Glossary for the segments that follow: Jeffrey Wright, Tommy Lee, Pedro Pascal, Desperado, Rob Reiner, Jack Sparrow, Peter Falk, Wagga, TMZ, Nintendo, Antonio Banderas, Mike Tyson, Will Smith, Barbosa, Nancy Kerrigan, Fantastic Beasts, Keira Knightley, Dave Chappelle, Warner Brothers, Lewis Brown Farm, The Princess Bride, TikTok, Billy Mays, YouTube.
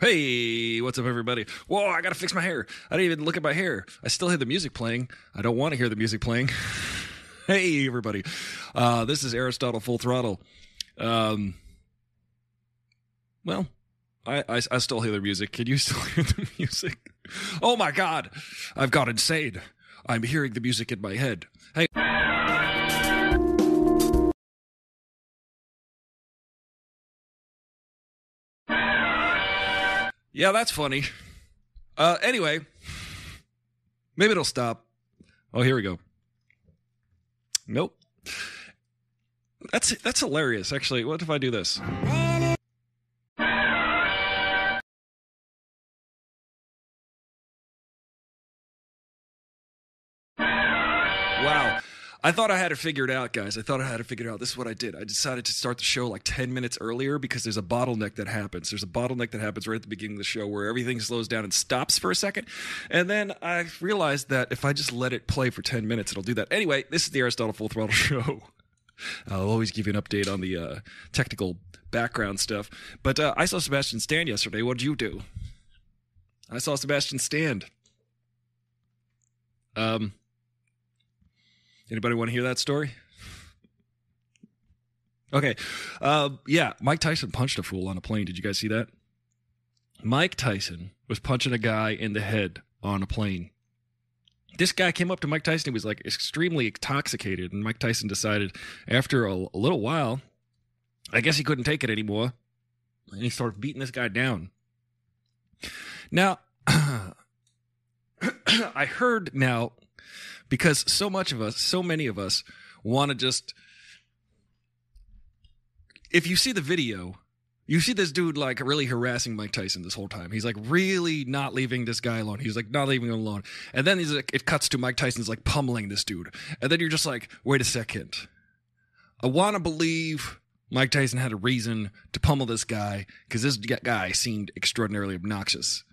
Hey, what's up, everybody? Whoa, I gotta fix my hair. I didn't even look at my hair. I still had the music playing. I don't want to hear the music playing. Hey, everybody. This is Aristotle Full Throttle. Well, I still hear the music. Can you still hear the music? Oh, my God. I've gone insane. I'm hearing the music in my head. Hey. Yeah, that's funny. Anyway, maybe it'll stop. Oh, here we go. Nope. That's hilarious, actually. What if I do this? Wow. I thought I had it figured out, guys. This is what I did. I decided to start the show like 10 minutes earlier because there's a bottleneck that happens. There's a bottleneck that happens right at the beginning of the show where everything slows down and stops for a second. And then I realized that if I just let it play for 10 minutes, it'll do that. Anyway, this is the Aristotle Full Throttle Show. I'll always give you an update on the technical background stuff. But I saw Sebastian Stan yesterday. What did you do? I saw Sebastian Stan. Anybody want to hear that story? Okay. Yeah, Mike Tyson punched a fool on a plane. Did you guys see that? Mike Tyson was punching a guy in the head on a plane. This guy came up to Mike Tyson. He was like extremely intoxicated. And Mike Tyson decided after a little while, I guess he couldn't take it anymore. And he started beating this guy down. Now, I heard now... Because so many of us want to just, if you see the video, you see this dude like really harassing Mike Tyson this whole time. He's like really not leaving this guy alone. He's like not leaving him alone. And then he's like, it cuts to Mike Tyson's like pummeling this dude. And then you're just like, wait a second. I want to believe Mike Tyson had a reason to pummel this guy because this guy seemed extraordinarily obnoxious.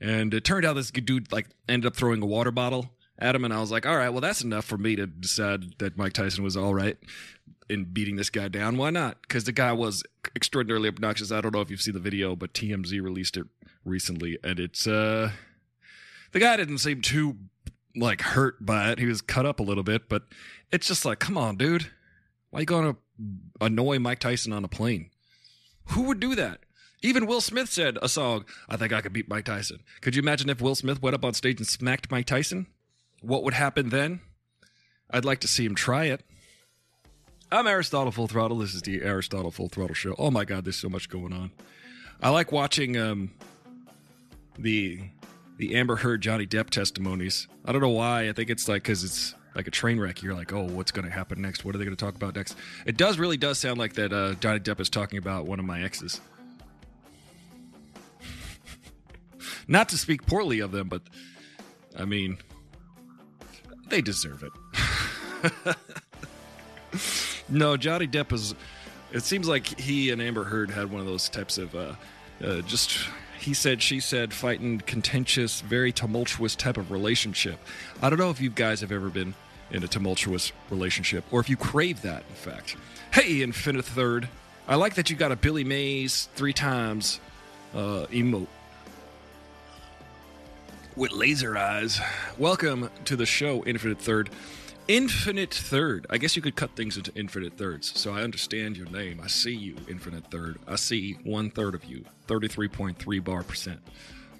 And it turned out this dude like ended up throwing a water bottle at him, and I was like, all right, well, that's enough for me to decide that Mike Tyson was all right in beating this guy down. Why not? Because the guy was extraordinarily obnoxious. I don't know if you've seen the video, but TMZ released it recently, and it's the guy didn't seem too like hurt by it. He was cut up a little bit, but it's just like, come on, dude. Why are you going to annoy Mike Tyson on a plane? Who would do that? Even Will Smith said a song, I think I could beat Mike Tyson. Could you imagine if Will Smith went up on stage and smacked Mike Tyson? What would happen then? I'd like to see him try it. I'm Aristotle Full Throttle. This is the Aristotle Full Throttle Show. Oh my God, there's so much going on. I like watching the Amber Heard Johnny Depp testimonies. I don't know why. I think it's like because it's like a train wreck. You're like, oh, what's going to happen next? What are they going to talk about next? It really does sound like that Johnny Depp is talking about one of my exes. Not to speak poorly of them, but I mean... they deserve it. No, Johnny Depp is... It seems like he and Amber Heard had one of those types of just he said, she said, fighting, contentious, very tumultuous type of relationship. I don't know if you guys have ever been in a tumultuous relationship or if you crave that, in fact. Hey, Infinite Third. I like that you got a Billy Mays 3 times emote. With laser eyes. Welcome to the show, Infinite Third. Infinite Third. I guess you could cut things into infinite thirds. So I understand your name. I see you, Infinite Third. I see 1/3 of you, 33.3 bar percent.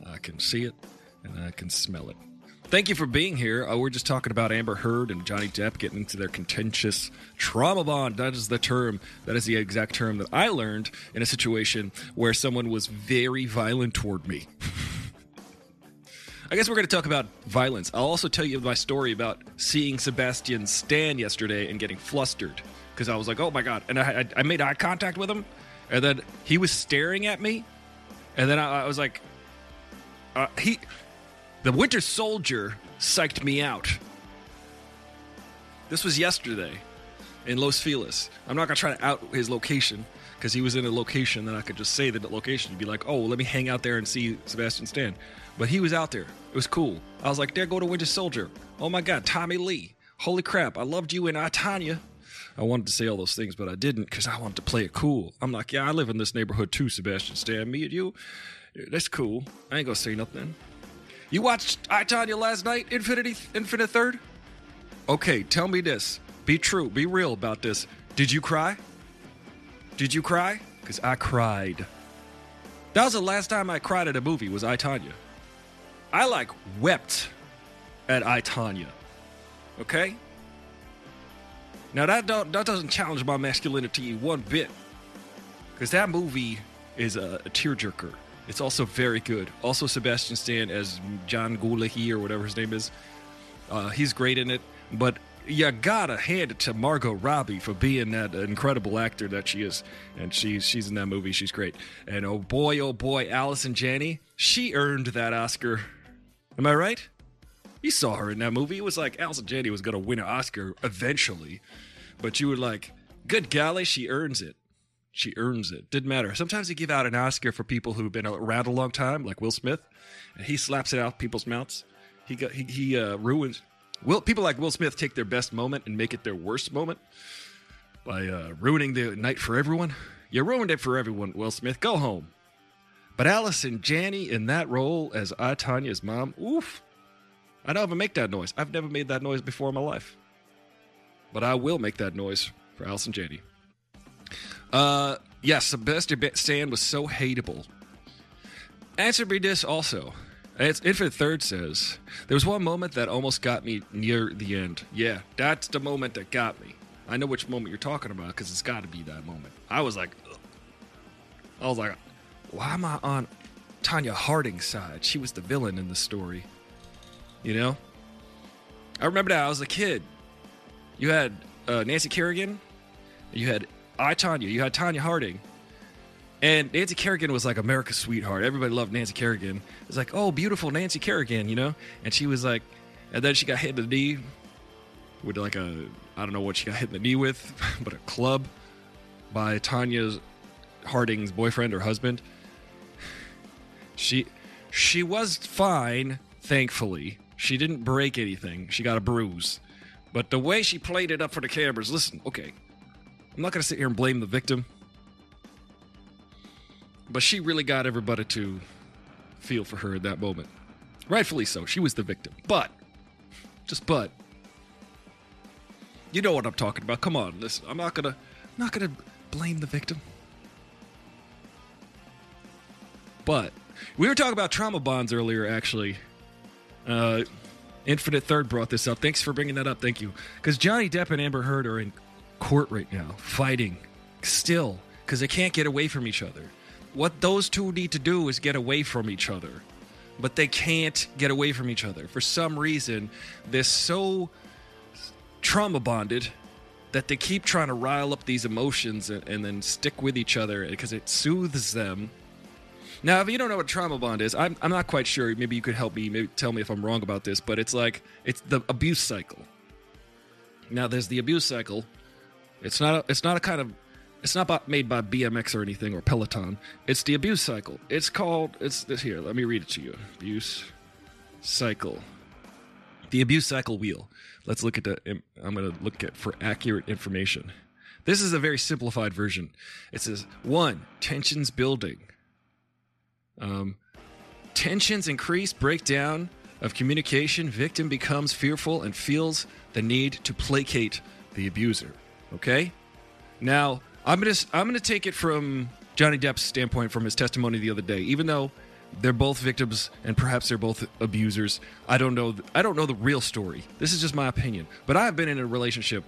I can see it and I can smell it. Thank you for being here. We're just talking about Amber Heard and Johnny Depp getting into their contentious trauma bond. That is the term. That is the exact term that I learned in a situation where someone was very violent toward me. I guess we're going to talk about violence. I'll also tell you my story about seeing Sebastian Stan yesterday and getting flustered because I was like, oh, my God. And I made eye contact with him, and then he was staring at me, and then I was like, the Winter Soldier psyched me out. This was yesterday in Los Feliz. I'm not going to try to out his location because he was in a location that I could just say the location and be like, oh, well, let me hang out there and see Sebastian Stan. But he was out there. It was cool. I was like, there go the Winter Soldier. Oh, my God, Tommy Lee. Holy crap, I loved you in I, Tonya. I wanted to say all those things, but I didn't because I wanted to play it cool. I'm like, yeah, I live in this neighborhood too, Sebastian Stan. Me and you, that's cool. I ain't going to say nothing. You watched I, Tonya last night, Infinite Third? Okay, tell me this. Be true. Be real about this. Did you cry? Did you cry? Because I cried. That was the last time I cried at a movie was I, Tonya. I, like, wept at I, Tonya. Okay? Now, that doesn't challenge my masculinity one bit. Because that movie is a tearjerker. It's also very good. Also, Sebastian Stan as John Goulahy or whatever his name is. He's great in it. But you gotta hand it to Margot Robbie for being that incredible actor that she is. And she's in that movie. She's great. And oh boy, Allison Janney. She earned that Oscar. Am I right? You saw her in that movie. It was like Allison Janney was going to win an Oscar eventually. But you were like, good golly, she earns it. She earns it. Didn't matter. Sometimes you give out an Oscar for people who've been around a long time, like Will Smith. And he slaps it out people's mouths. He ruins... People like Will Smith take their best moment and make it their worst moment by ruining the night for everyone. You ruined it for everyone, Will Smith. Go home. But Allison Janney in that role as I, Tanya's mom, oof. I don't even make that noise. I've never made that noise before in my life. But I will make that noise for Allison Janney. Yes, Sebastian Stan was so hateable. Answer me this also. It's Infinite Third says, there was one moment that almost got me near the end. Yeah, that's the moment that got me. I know which moment you're talking about because it's got to be that moment. I was like, ugh. I was like, why am I on Tonya Harding's side? She was the villain in the story. You know? I remember that. I was a kid. You had Nancy Kerrigan. You had I, Tonya. You had Tonya Harding. And Nancy Kerrigan was like America's sweetheart. Everybody loved Nancy Kerrigan. It was like, oh, beautiful Nancy Kerrigan, you know? And she was like, and then she got hit in the knee with like a, I don't know what she got hit in the knee with, but a club by Tonya Harding's boyfriend or husband. She was fine, thankfully. She didn't break anything. She got a bruise. But the way she played it up for the cameras, listen, okay. I'm not going to sit here and blame the victim. But she really got everybody to feel for her in that moment. Rightfully so. She was the victim. But. You know what I'm talking about. Come on, listen. I'm not gonna blame the victim. But we were talking about trauma bonds earlier, actually. Infinite Third brought this up. Thanks for bringing that up. Thank you. Because Johnny Depp and Amber Heard are in court right now, fighting still, because they can't get away from each other. What those two need to do is get away from each other. But they can't get away from each other. For some reason, they're so trauma bonded that they keep trying to rile up these emotions and then stick with each other because it soothes them. Now, if you don't know what trauma bond is, I'm not quite sure. Maybe you could help me. Maybe tell me if I'm wrong about this. But it's like, it's the abuse cycle. Now, there's the abuse cycle. It's not made by BMX or anything or Peloton. It's the abuse cycle. Here, let me read it to you. Abuse cycle. The abuse cycle wheel. Let's look at I'm going to look at for accurate information. This is a very simplified version. It says, 1, tensions building. Tensions increase, breakdown of communication. Victim becomes fearful and feels the need to placate the abuser. Okay? Now... I'm gonna take it from Johnny Depp's standpoint from his testimony the other day. Even though they're both victims and perhaps they're both abusers, I don't know the real story. This is just my opinion. But I've been in a relationship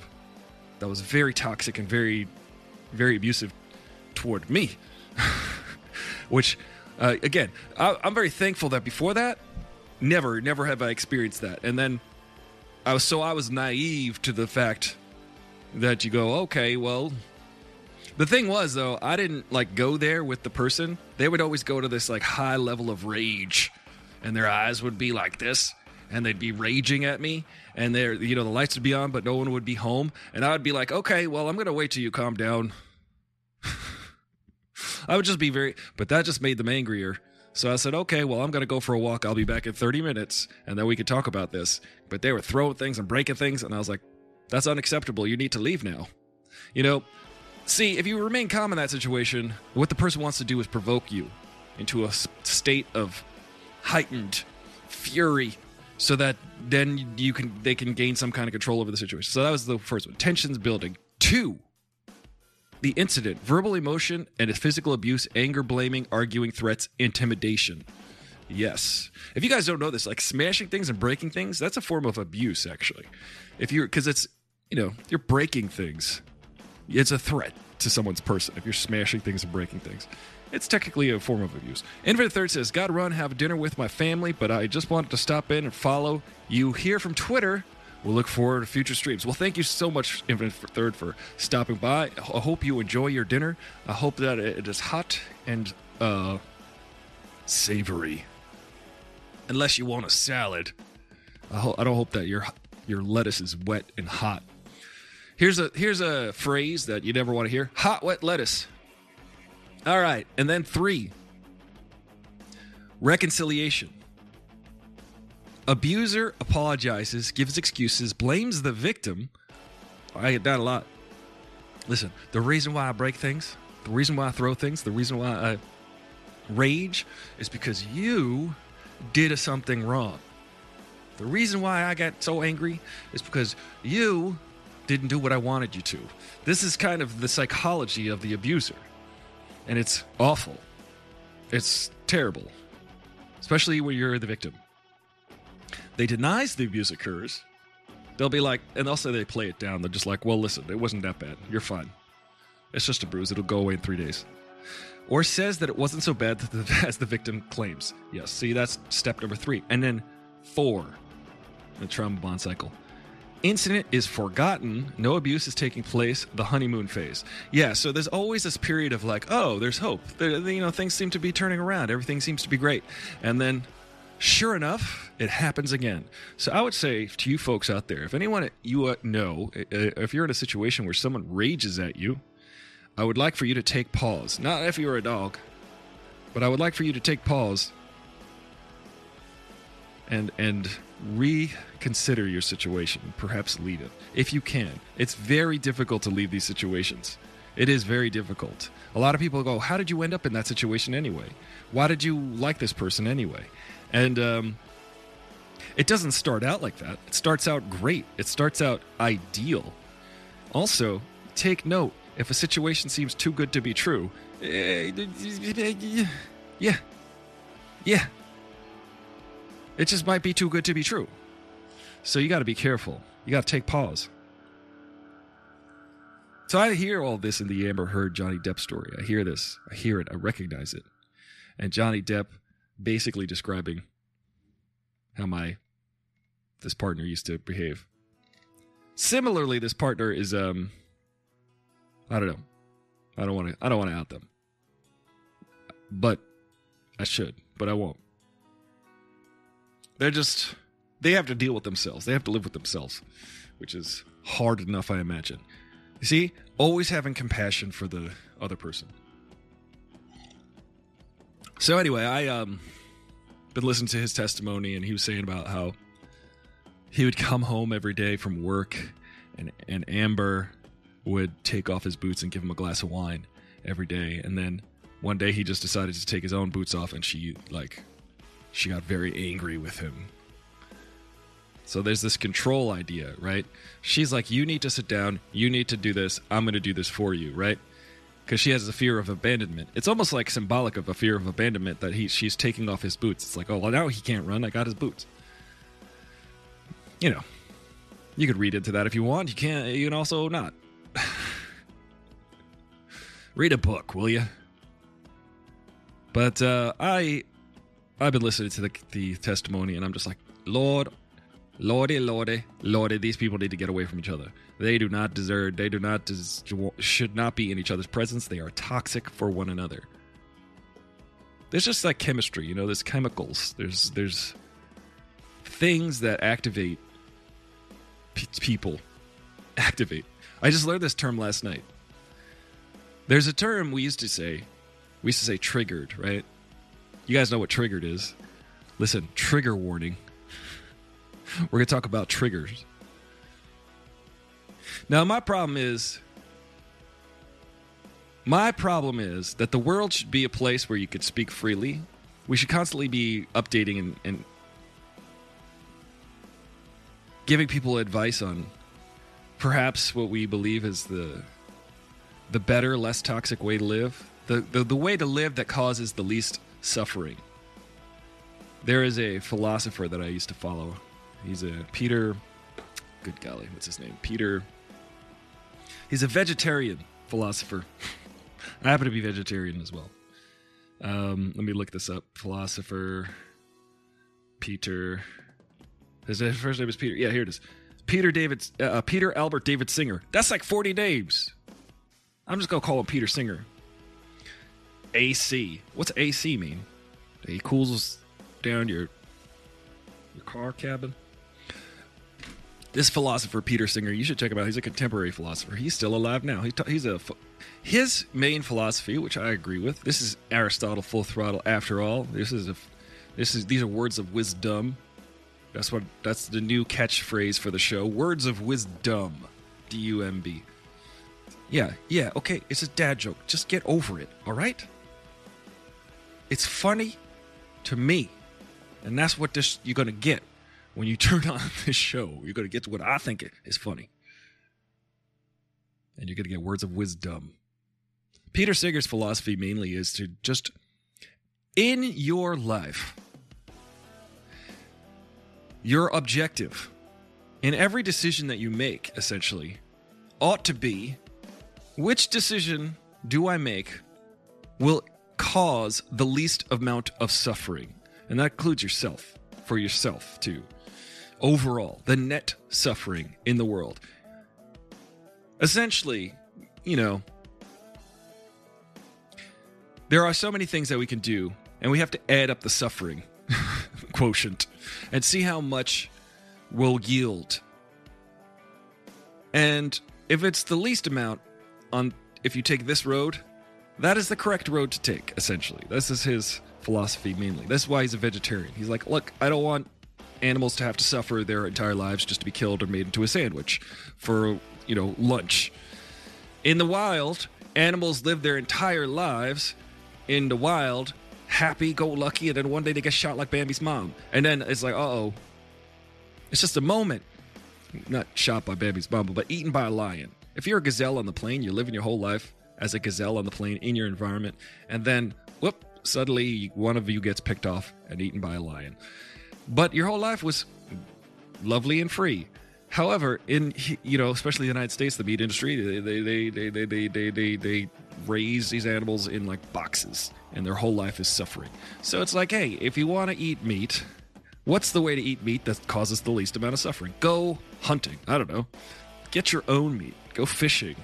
that was very toxic and very, very abusive toward me. Which, again, I'm very thankful that before that, never have I experienced that. And then I was naive to the fact that you go, okay, well. The thing was, though, I didn't, go there with the person. They would always go to this, high level of rage. And their eyes would be like this. And they'd be raging at me. And, the lights would be on, but no one would be home. And I would be like, okay, well, I'm going to wait till you calm down. I would just be but that just made them angrier. So I said, okay, well, I'm going to go for a walk. I'll be back in 30 minutes, and then we can talk about this. But they were throwing things and breaking things. And I was like, that's unacceptable. You need to leave now. You know, see, if you remain calm in that situation, what the person wants to do is provoke you into a state of heightened fury so that then you can they can gain some kind of control over the situation. So that was the first one. Tensions building. 2, the incident, verbal emotion and physical abuse, anger, blaming, arguing, threats, intimidation. Yes. If you guys don't know this, like smashing things and breaking things, that's a form of abuse, actually. Because it's, you know, you're breaking things. It's a threat to someone's person if you're smashing things and breaking things. It's technically a form of abuse. Infinite Third says, gotta run, have dinner with my family, but I just wanted to stop in and follow you here from Twitter. We'll look forward to future streams. Well, thank you so much, Infinite Third, for stopping by. I hope you enjoy your dinner. I hope that it is hot and savory. Unless you want a salad. I don't hope that your lettuce is wet and hot. Here's a phrase that you never want to hear. Hot, wet lettuce. All right. And then 3, reconciliation. Abuser apologizes, gives excuses, blames the victim. I get that a lot. Listen, the reason why I break things, the reason why I throw things, the reason why I rage is because you did something wrong. The reason why I got so angry is because you didn't do what I wanted you to. This is kind of the psychology of the abuser. And it's awful. It's terrible. Especially when you're the victim. They denies the abuse occurs. They'll be like, and also they play it down. They're just like, well, listen, it wasn't that bad. You're fine. It's just a bruise. It'll go away in 3 days. Or says that it wasn't so bad as the victim claims. Yes, see, that's step number 3. And then 4, the trauma bond cycle. Incident is forgotten. No abuse is taking place. The honeymoon phase. Yeah, so there's always this period of like, oh, there's hope. You know, things seem to be turning around. Everything seems to be great. And then, sure enough, it happens again. So I would say to you folks out there, if anyone you know, if you're in a situation where someone rages at you, I would like for you to take pause. Not if you're a dog, but I would like for you to take pause and reconsider your situation, perhaps leave it if you can. It's very difficult to leave these situations. It is very difficult. A lot of people go, how did you end up in that situation anyway? Why did you like this person anyway? And it doesn't start out like that. It starts out great. It starts out ideal. Also, take note, if a situation seems too good to be true, yeah, it just might be too good to be true. So you got to be careful. You got to take pause. So I hear all this in the Amber Heard Johnny Depp story. I hear this. I hear it. I recognize it. And Johnny Depp basically describing how this partner used to behave. Similarly, this partner is I don't know. I don't want to out them. But I should, but I won't. They have to deal with themselves. They have to live with themselves, which is hard enough, I imagine. You see, always having compassion for the other person. So anyway, I been listening to his testimony, and he was saying about how he would come home every day from work, and Amber would take off his boots and give him a glass of wine every day. And then one day he just decided to take his own boots off, and she got very angry with him. So there's this control idea, right? She's like, you need to sit down. You need to do this. I'm going to do this for you, right? Because she has a fear of abandonment. It's almost like symbolic of a fear of abandonment that she's taking off his boots. It's like, oh, well, now he can't run. I got his boots. You know, you could read into that if you want. You can't. You can also not. Read a book, will you? But I've been listening to the testimony, and I'm just like, Lordy, these people need to get away from each other. Should not be in each other's presence. They are toxic for one another. There's just like chemistry, you know, there's chemicals. There's things that activate people. Activate. I just learned this term last night. There's a term we used to say triggered, right? You guys know what triggered is. Listen, trigger warning. We're going to talk about triggers. Now, my problem is My problem is that the world should be a place where you could speak freely. We should constantly be updating and giving people advice on perhaps what we believe is the better, less toxic way to live. The way to live that causes the least suffering. There is a philosopher that I used to follow. He's a Peter... Good golly, what's his name? Peter... He's a vegetarian philosopher. I happen to be vegetarian as well. Let me look this up. Philosopher Peter. His first name is Peter. Yeah, here it is. Peter Albert David Singer. That's like 40 names. I'm just gonna call him Peter Singer. AC. What's AC mean? He cools down your car cabin. This philosopher, Peter Singer, you should check him out. He's a contemporary philosopher. He's still alive now. His main philosophy, which I agree with, this is Aristotle Full Throttle. After all, these are words of wisdom. That's the new catchphrase for the show. Words of wisdom, D-U-M-B. Yeah. Okay, it's a dad joke. Just get over it. All right. It's funny to me, and that's what you're gonna get. When you turn on this show, you're going to get to what I think is funny. And you're going to get words of wisdom. Peter Singer's philosophy mainly is to just, in your life, your objective in every decision that you make, essentially, ought to be, which decision do I make will cause the least amount of suffering? And that includes yourself, for yourself, too. Overall, the net suffering in the world. Essentially, there are so many things that we can do, and we have to add up the suffering quotient and see how much will yield. And if it's the least amount, if you take this road, that is the correct road to take, essentially. This is his philosophy mainly. That's why he's a vegetarian. He's like, look, I don't want animals to have to suffer their entire lives just to be killed or made into a sandwich for, lunch. In the wild, animals live their entire lives in the wild, happy-go-lucky, and then one day they get shot like Bambi's mom. And then it's like, uh-oh. It's just a moment. Not shot by Bambi's mom, but eaten by a lion. If you're a gazelle on the plane, you're living your whole life as a gazelle on the plane in your environment, and then, whoop, suddenly one of you gets picked off and eaten by a lion. But your whole life was lovely and free. However, in especially the United States, the meat industry, they raise these animals in like boxes, and their whole life is suffering. So it's like, hey, if you want to eat meat, what's the way to eat meat that causes the least amount of suffering? Go hunting. I don't know. Get your own meat. Go fishing.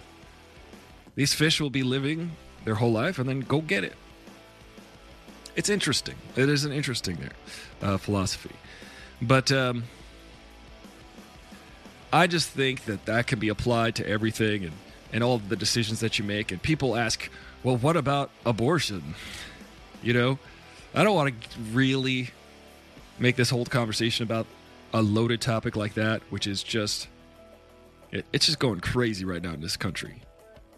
These fish will be living their whole life, and then go get it. It's interesting. It is an interesting philosophy. But I just think that can be applied to everything and all the decisions that you make. And people ask, well, what about abortion? I don't want to really make this whole conversation about a loaded topic like that, which is just, it's just going crazy right now in this country.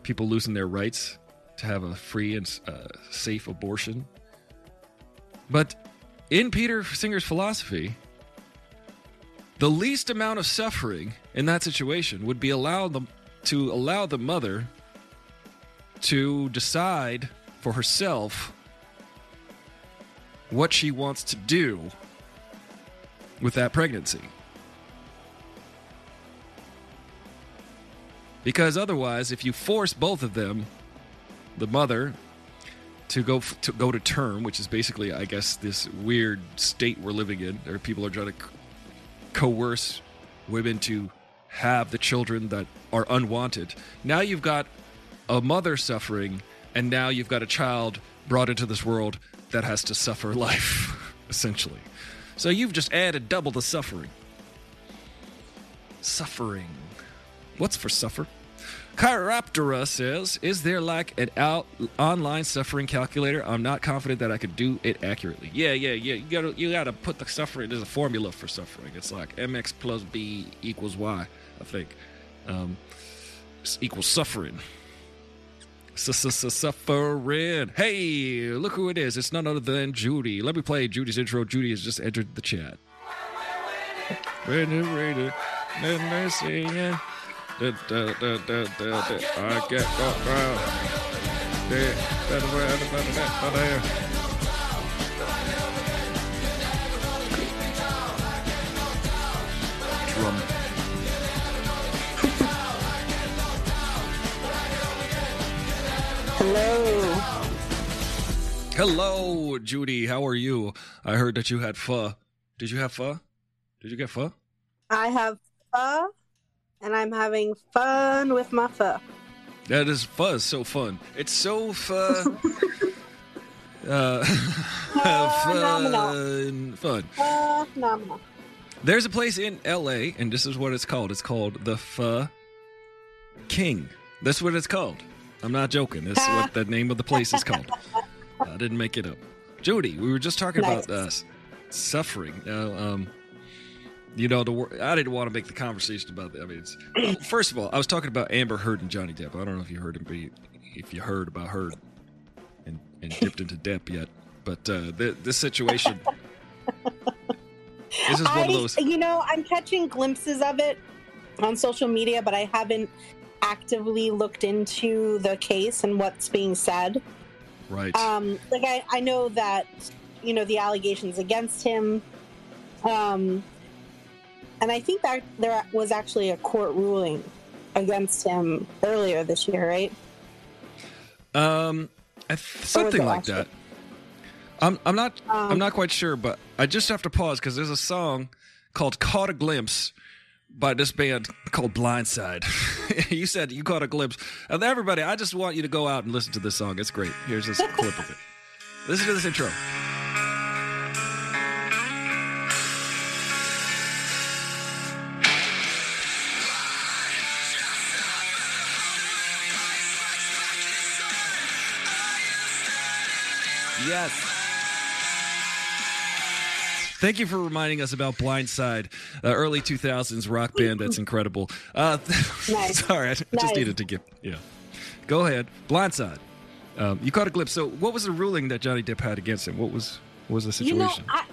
People losing their rights to have a free and safe abortion. But in Peter Singer's philosophy, the least amount of suffering in that situation would be allow the mother to decide for herself what she wants to do with that pregnancy. Because otherwise, if you force both of them, the mother to go to term, which is basically, I guess, this weird state we're living in, where people are trying to coerce women to have the children that are unwanted. Now you've got a mother suffering, and now you've got a child brought into this world that has to suffer life, essentially. So you've just added double the suffering. Suffering. What's for suffer? Chiroptera says, is there like an online suffering calculator? I'm not confident that I could do it accurately. Yeah. You gotta put the suffering. There's a formula for suffering. It's like MX plus B equals Y, I think. Equals suffering. Suffering. Hey, look who it is. It's none other than Judy. Let me play Judy's intro. Judy has just entered the chat. Drum. Hello, Judy. How are you? I heard that you had pho. Did you have pho? Did you get pho? I have pho, and I'm having fun with my pho. That is pho. It's so fun. It's so fun. Phenomenal. Fun. Phenomenal. There's a place in L.A., and this is what it's called. It's called the Pho King. That's what it's called. I'm not joking. That's what the name of the place is called. I didn't make it up. Judy, we were just talking about suffering. You know, I didn't want to make the conversation about that. I mean, first of all, I was talking about Amber Heard and Johnny Depp. I don't know if you heard about Heard and dipped into Depp yet, but this situation. This is one of those. You know, I'm catching glimpses of it on social media, but I haven't actively looked into the case and what's being said. Right. Like I know that, you know, the allegations against him. And I think that there was actually a court ruling against him earlier this year, right? Something like that. I'm not quite sure, but I just have to pause because there's a song called "Caught a Glimpse" by this band called Blindside. You said you caught a glimpse. And everybody, I just want you to go out and listen to this song. It's great. Here's this clip of it. Listen to this intro. Yes. Thank you for reminding us about Blindside, early 2000s rock band. That's incredible. Nice. Sorry, I just needed to get. Yeah, go ahead. Blindside. You caught a glimpse. So, what was the ruling that Johnny Depp had against him? What was the situation? You know,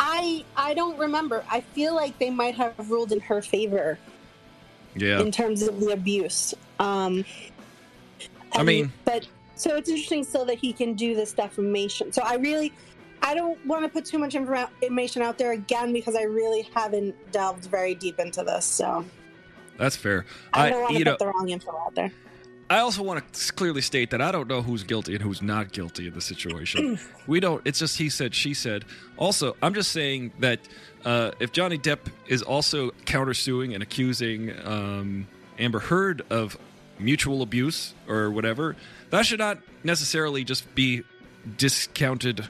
I don't remember. I feel like they might have ruled in her favor. Yeah. In terms of the abuse. But so it's interesting still that he can do this defamation. So I don't want to put too much information out there again because I really haven't delved very deep into this. So that's fair. I don't want to put the wrong info out there. I also want to clearly state that I don't know who's guilty and who's not guilty in the situation. We don't. It's just he said, she said. Also, I'm just saying that if Johnny Depp is also countersuing and accusing Amber Heard of mutual abuse or whatever, that should not necessarily just be discounted.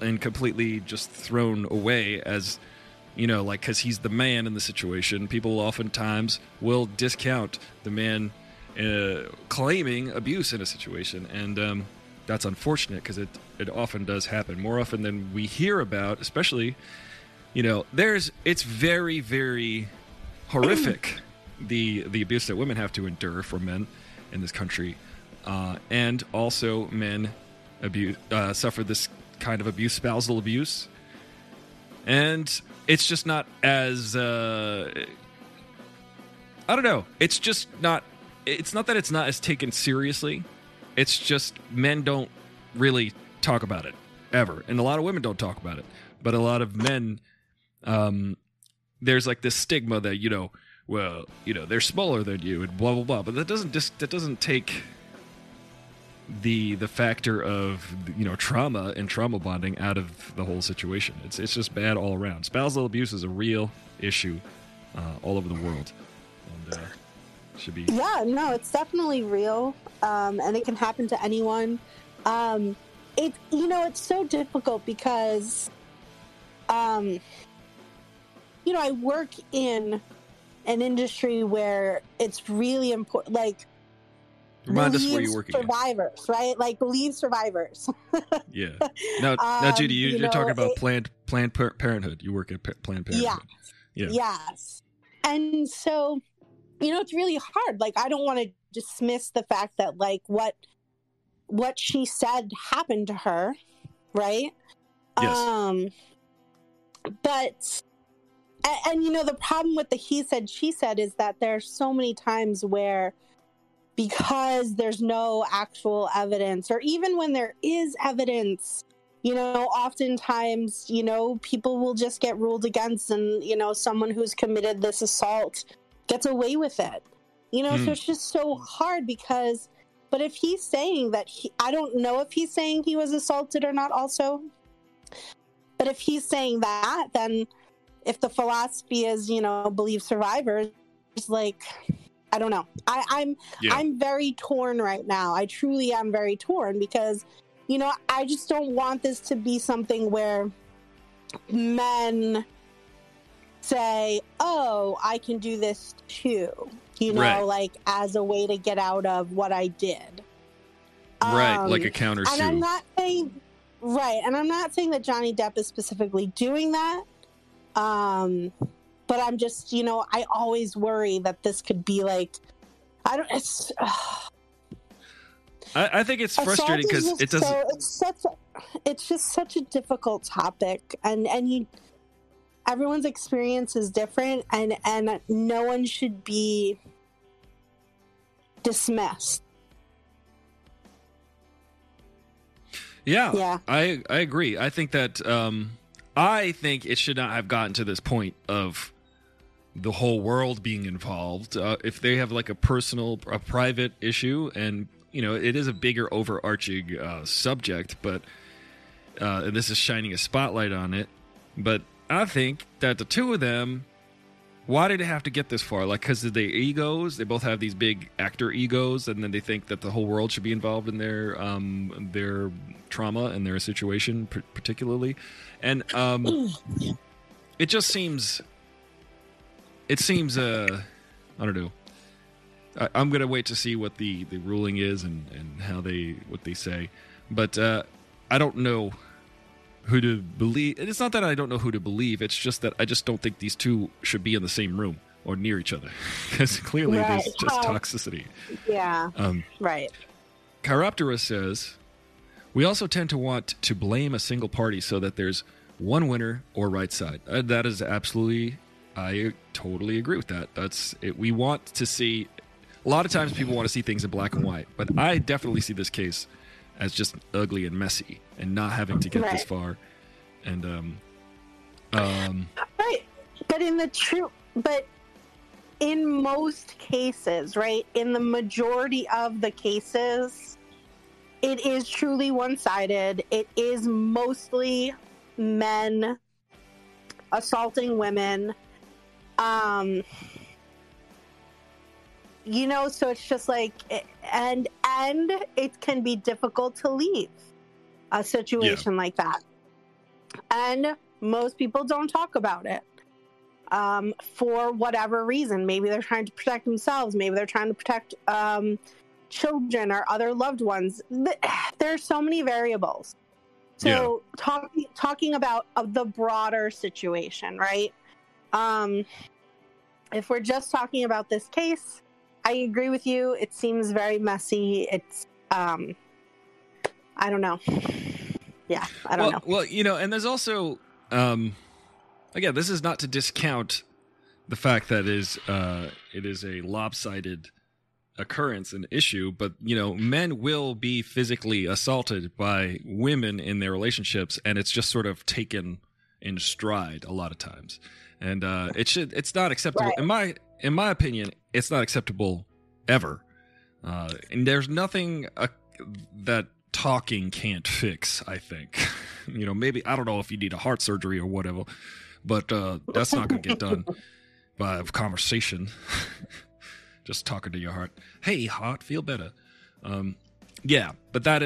And completely just thrown away as, you know, like, because he's the man in the situation. People oftentimes will discount the man claiming abuse in a situation. And that's unfortunate because it often does happen. More often than we hear about, especially, you know, it's very, very horrific, the abuse that women have to endure from men in this country. And also men suffer this kind of abuse, spousal abuse, and it's just not as I don't know, it's just not, it's not that it's not as taken seriously, it's just men don't really talk about it ever, and a lot of women don't talk about it, but a lot of men, there's like this stigma that, you know, well, you know, they're smaller than you and blah blah blah, but that doesn't take the factor of, you know, trauma and trauma bonding out of the whole situation. It's just bad all around. Spousal abuse is a real issue all over the world, and should be. Yeah, no, it's definitely real, and it can happen to anyone. It, you know, it's so difficult because, you know, I work in an industry where it's really important, like. Remind us where you're working. Survivors, against. Right? Like, believe survivors. Yeah. Now, Judy, you're talking about Planned Parenthood. You work at Planned Parenthood. Yeah. Yes. And so, you know, it's really hard. Like, I don't want to dismiss the fact that, like, what she said happened to her, right? Yes. But, and you know, the problem with the he said, she said is that there are so many times where, because there's no actual evidence, or even when there is evidence, you know, oftentimes, you know, people will just get ruled against, and, you know, someone who's committed this assault gets away with it, you know, so it's just so hard because, but if he's saying that he, I don't know if he's saying he was assaulted or not also, but if he's saying that, then if the philosophy is, you know, believe survivors, like, I don't know. I'm very torn right now. I truly am very torn because, you know, I just don't want this to be something where men say, oh, I can do this too, you know, right, like as a way to get out of what I did. Right. Like a counter-suit. And I'm not saying, right, and I'm not saying that Johnny Depp is specifically doing that. But I'm just, you know, I always worry that this could be like, I don't, it's. I think it's frustrating because it doesn't. So, it's just such a difficult topic, and you, everyone's experience is different, and no one should be dismissed. Yeah. I agree. I think that I think it should not have gotten to this point of the whole world being involved. If they have like a private issue, and you know, it is a bigger overarching subject, but and this is shining a spotlight on it. But I think that the two of them, why did it have to get this far? Like, because of their egos, they both have these big actor egos, and then they think that the whole world should be involved in their trauma and their situation, particularly. And it just seems, I don't know. I'm gonna wait to see what the ruling is and how what they say, but I don't know who to believe. And it's not that I don't know who to believe. It's just that I just don't think these two should be in the same room or near each other, because clearly there's just toxicity. Yeah. Right. Chiroptera says, we also tend to want to blame a single party so that there's one winner or right side. That is absolutely, I totally agree with that. That's it. We want to see, a lot of times people want to see things in black and white, but I definitely see this case as just ugly and messy and not having to get this far. And, right. But in most cases, right, in the majority of the cases, it is truly one-sided. It is mostly men assaulting women. You know, so it's just like, and it can be difficult to leave a situation like that. And most people don't talk about it for whatever reason. Maybe they're trying to protect themselves. Maybe they're trying to protect children or other loved ones. There are so many variables. So talking about the broader situation, right? If we're just talking about this case, I agree with you. It seems very messy. It's, I don't know. Yeah, I don't know. Well, you know, and there's also, again, this is not to discount the fact that it is a lopsided occurrence and issue, but you know, men will be physically assaulted by women in their relationships, and it's just sort of taken in stride a lot of times, and it's not acceptable. Right. In my opinion, it's not acceptable ever, and there's nothing that talking can't fix. I think, you know, maybe I don't know if you need a heart surgery or whatever, but that's not going to get done by conversation. Just talking to your heart. Hey, heart, feel better. But that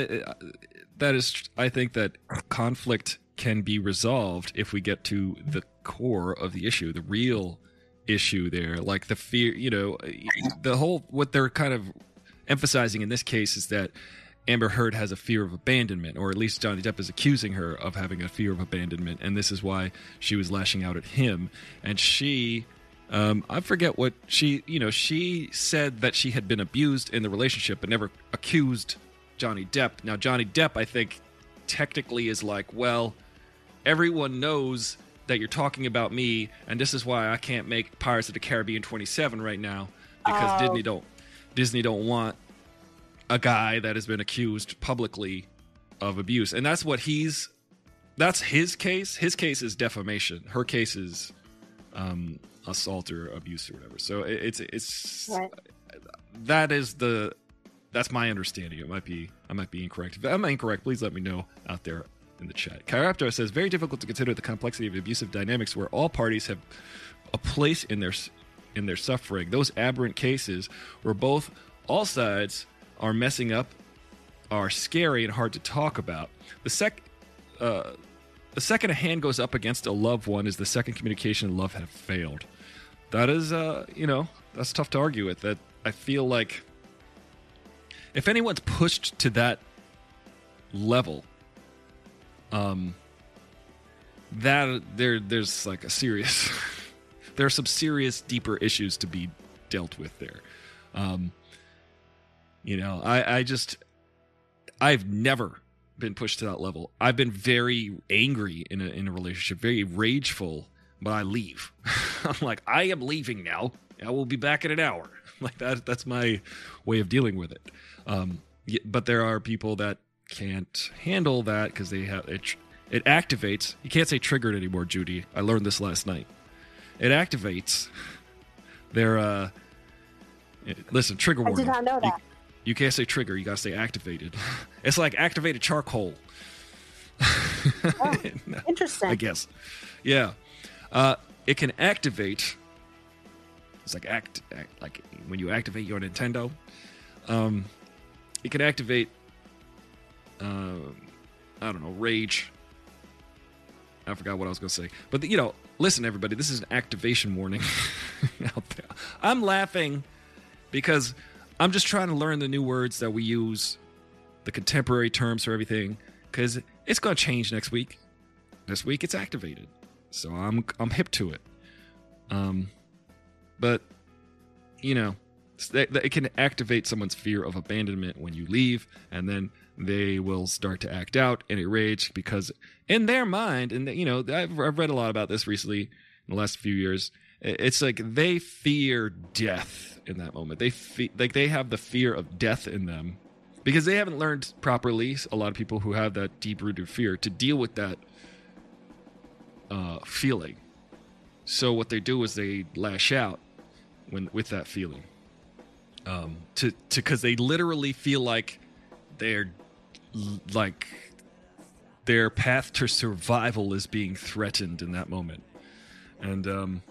is, I think that conflict can be resolved if we get to the core of the issue, the real issue there, like the fear, you know, the whole, what they're kind of emphasizing in this case is that Amber Heard has a fear of abandonment, or at least Johnny Depp is accusing her of having a fear of abandonment. And this is why she was lashing out at him. And she I forget what she, you know, she said that she had been abused in the relationship, but never accused Johnny Depp. Now, Johnny Depp, I think, technically is like, well, everyone knows that you're talking about me, and this is why I can't make Pirates of the Caribbean 27 right now, because Disney don't want a guy that has been accused publicly of abuse. And that's what that's his case. His case is defamation. Her case is assault or abuse or whatever. So it's right. That's my understanding. I might be incorrect. If I'm incorrect, please let me know out there in the chat. Chiroptera says, very difficult to consider the complexity of abusive dynamics where all parties have a place in their suffering. Those aberrant cases where all sides are messing up are scary and hard to talk about. The second a hand goes up against a loved one is the second communication and love have failed. That is, that's tough to argue with. That I feel like if anyone's pushed to that level, that there's like a serious, there are some serious deeper issues to be dealt with there. I've never been pushed to that level. I've been very angry in a relationship, very rageful, but I leave. I'm like, I am leaving now. I will be back in an hour. Like that's my way of dealing with it. But there are people that can't handle that because they have it. It activates. You can't say triggered anymore, Judy. I learned this last night. It activates their. Listen, trigger warning. I did not know that. You can't say trigger. You gotta say activated. It's like activated charcoal. Oh, interesting. I guess. Yeah. It can activate. It's like like when you activate your Nintendo. It can activate. I don't know, rage. I forgot what I was gonna say, but listen, everybody, this is an activation warning out there. I'm laughing because I'm just trying to learn the new words that we use, the contemporary terms for everything, because it's going to change next week. This week it's activated, so I'm hip to it. But it can activate someone's fear of abandonment when you leave, and then they will start to act out in a rage because in their mind, and I've read a lot about this recently in the last few years. It's like they fear death in that moment. They they have the fear of death in them because they haven't learned properly. A lot of people who have that deep-rooted fear to deal with that feeling. So what they do is they lash out with that feeling, because they literally feel like their path to survival is being threatened in that moment, and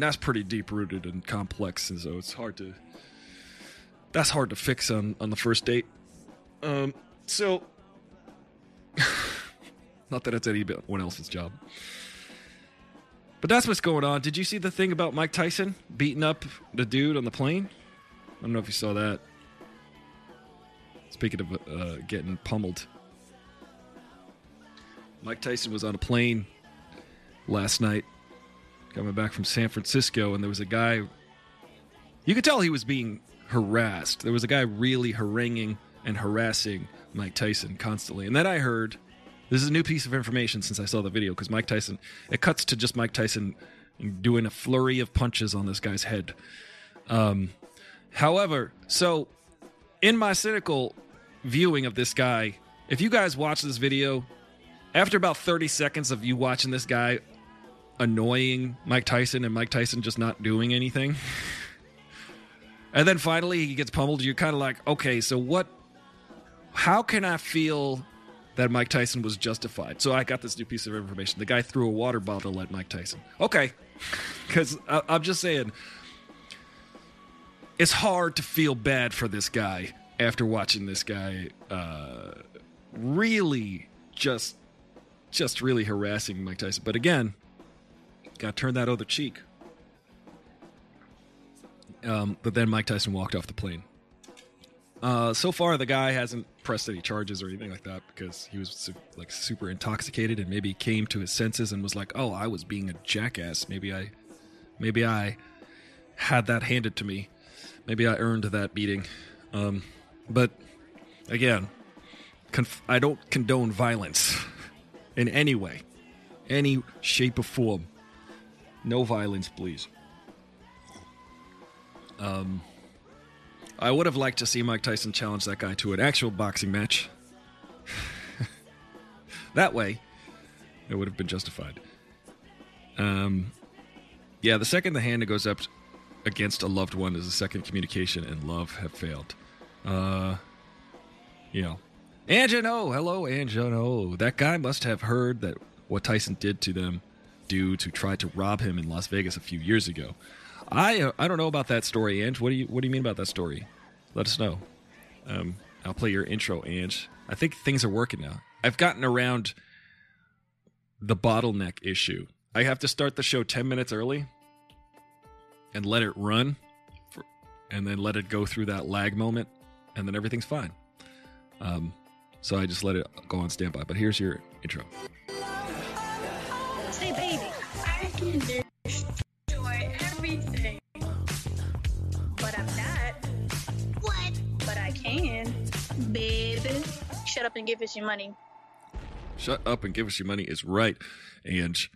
that's pretty deep-rooted and complex, and so that's hard to fix on the first date. Not that it's anyone else's job. But that's what's going on. Did you see the thing about Mike Tyson beating up the dude on the plane? I don't know if you saw that. Speaking of getting pummeled. Mike Tyson was on a plane last night, coming back from San Francisco, and there was a guy, you could tell he was being harassed. There was a guy really haranguing and harassing Mike Tyson constantly. And then I heard, this is a new piece of information since I saw the video, because Mike Tyson, it cuts to just Mike Tyson doing a flurry of punches on this guy's head. However, so in my cynical viewing of this guy, if you guys watch this video, after about 30 seconds of you watching this guy annoying Mike Tyson and Mike Tyson just not doing anything, and then finally he gets pummeled, you're kind of like, okay, so how can I feel that Mike Tyson was justified? So I got this new piece of information. The guy threw a water bottle at Mike Tyson. Okay. Because I'm just saying, it's hard to feel bad for this guy after watching this guy really just really harassing Mike Tyson. But again, got to turn that other cheek. But then Mike Tyson walked off the plane. So far, the guy hasn't pressed any charges or anything like that because he was super intoxicated and maybe came to his senses and was like, oh, I was being a jackass. Maybe I Maybe I had that handed to me. Maybe I earned that beating. But again, I don't condone violence in any way, any shape or form. No violence, please. I would have liked to see Mike Tyson challenge that guy to an actual boxing match. That way, it would have been justified. Yeah, the second the hand goes up against a loved one is the second communication and love have failed. You know. Angino! Hello, Angino. That guy must have heard that what Tyson did to them due to try to rob him in Las Vegas a few years ago. I don't know about that story, Ange. What do you mean about that story? Let us know. I'll play your intro, Ange. I think things are working now. I've gotten around the bottleneck issue. I have to start the show 10 minutes early and let it run and then let it go through that lag moment, and then everything's fine. So I just let it go on standby. But here's your intro. Say, baby, I can destroy everything. But I'm not. What? But I can. Baby, shut up and give us your money. Shut up and give us your money is right, Ange.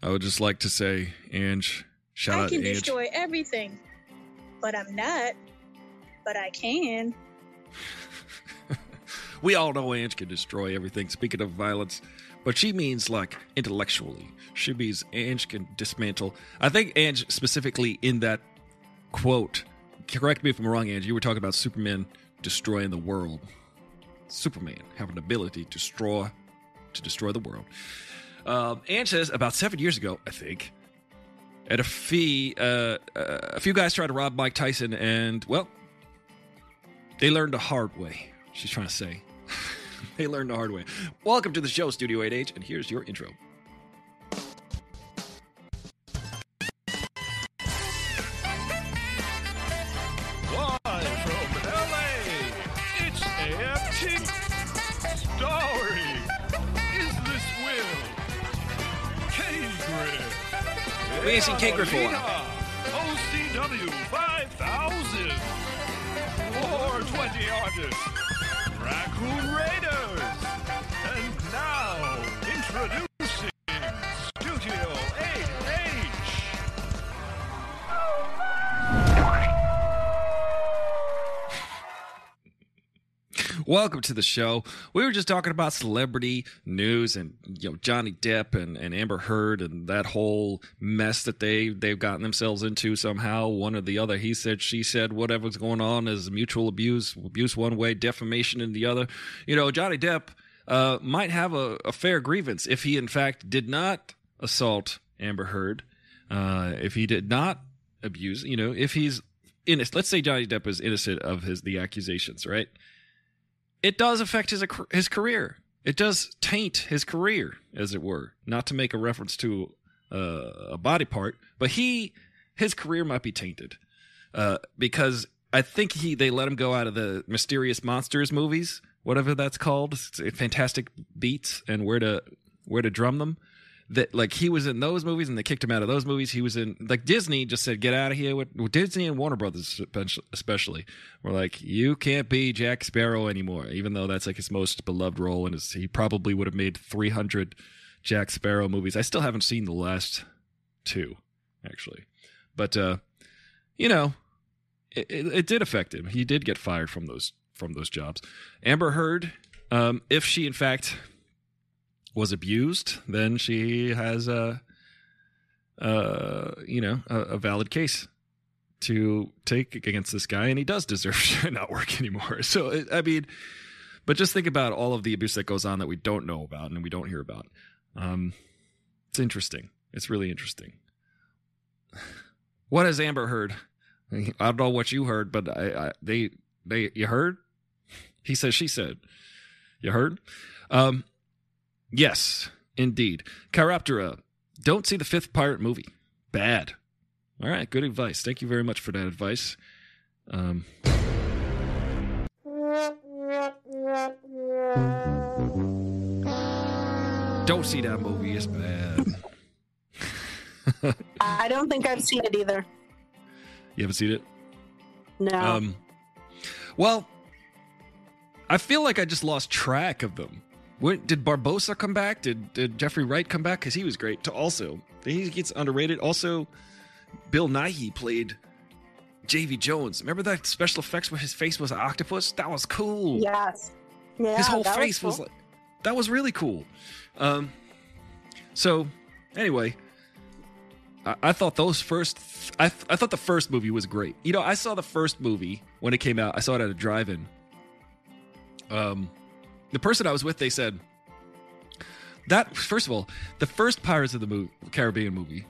I would just like to say, Ange, shout out, Ange. I can destroy everything. But I'm not. But I can. We all know Ange can destroy everything, speaking of violence, but she means like intellectually. She means Ange can dismantle. I think Ange specifically in that quote, correct me if I'm wrong, Ange, you were talking about Superman destroying the world. Superman having the ability to destroy the world. Ange says about 7 years ago, I think, at a few guys tried to rob Mike Tyson and, well, they learned the hard way. She's trying to say. They learned the hard way. Welcome to the show, Studio 8H, and here's your intro. Live from LA, it's AFT Story. Is this Will? K-Griff. We ain't seen K-Griff for a while. OCW 5000. 420 artists. Raccoon Raiders. And now, introducing Studio 8H. Welcome to the show. We were just talking about celebrity news and, you know, Johnny Depp and Amber Heard and that whole mess that they've gotten themselves into somehow. One or the other. He said, she said, whatever's going on is mutual abuse one way, defamation in the other. You know, Johnny Depp might have a fair grievance if he, in fact, did not assault Amber Heard, if he did not abuse, you know, if he's innocent. Let's say Johnny Depp is innocent of the accusations, right? It does affect his career. It does taint his career, as it were. Not to make a reference to a body part, but his career might be tainted because I think they let him go out of the Mysterious Monsters movies, whatever that's called, Fantastic Beasts and where to drum them. That, like, he was in those movies and they kicked him out of those movies. He was in, like, Disney just said, get out of here. With Disney and Warner Brothers especially were like, you can't be Jack Sparrow anymore, even though that's like his most beloved role. And he probably would have made 300 Jack Sparrow movies. I still haven't seen the last two, actually. But, you know, it did affect him. He did get fired from those jobs. Amber Heard, if she, in fact, was abused, then she has a valid case to take against this guy, and he does deserve to not work anymore. So, I mean, but just think about all of the abuse that goes on that we don't know about and we don't hear about. It's interesting. It's really interesting. What has Amber heard? I don't know what you heard, but they you heard? He says, she said. You heard? Yes, indeed. Chiroptera, don't see the fifth pirate movie. Bad. All right, good advice. Thank you very much for that advice. Don't see that movie. It's bad. I don't think I've seen it either. You haven't seen it? No. Well, I feel like I just lost track of them. When, did Barbosa come back? Did Jeffrey Wright come back? Because he was great also. He gets underrated. Also, Bill Nighy played J.V. Jones. Remember that special effects where his face was an octopus? That was cool. Yes. Yeah, his whole face was like, that was really cool. So, anyway, I thought those first, I thought the first movie was great. You know, I saw the first movie when it came out. I saw it at a drive-in. The person I was with, they said that, first of all, the first Pirates of the Caribbean movie,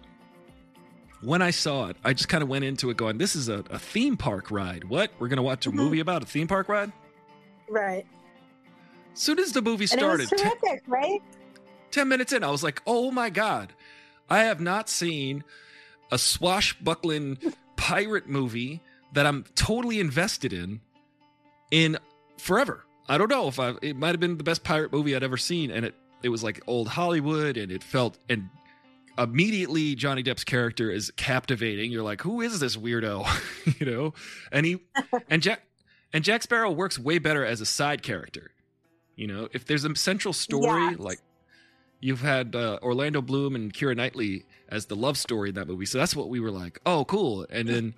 when I saw it, I just kind of went into it going, this is a theme park ride. What? We're going to watch a movie about a theme park ride? Right. Soon as the movie started, and it was terrific, right? 10 minutes in, I was like, oh my God, I have not seen a swashbuckling pirate movie that I'm totally invested in forever. I don't know if it might have been the best pirate movie I'd ever seen, and it was like old Hollywood, and it felt, and immediately Johnny Depp's character is captivating. You're like, who is this weirdo? You know? And Jack Sparrow works way better as a side character. You know, if there's a central story, yes. Like you've had Orlando Bloom and Keira Knightley as the love story in that movie, so that's what we were like, oh cool. And then,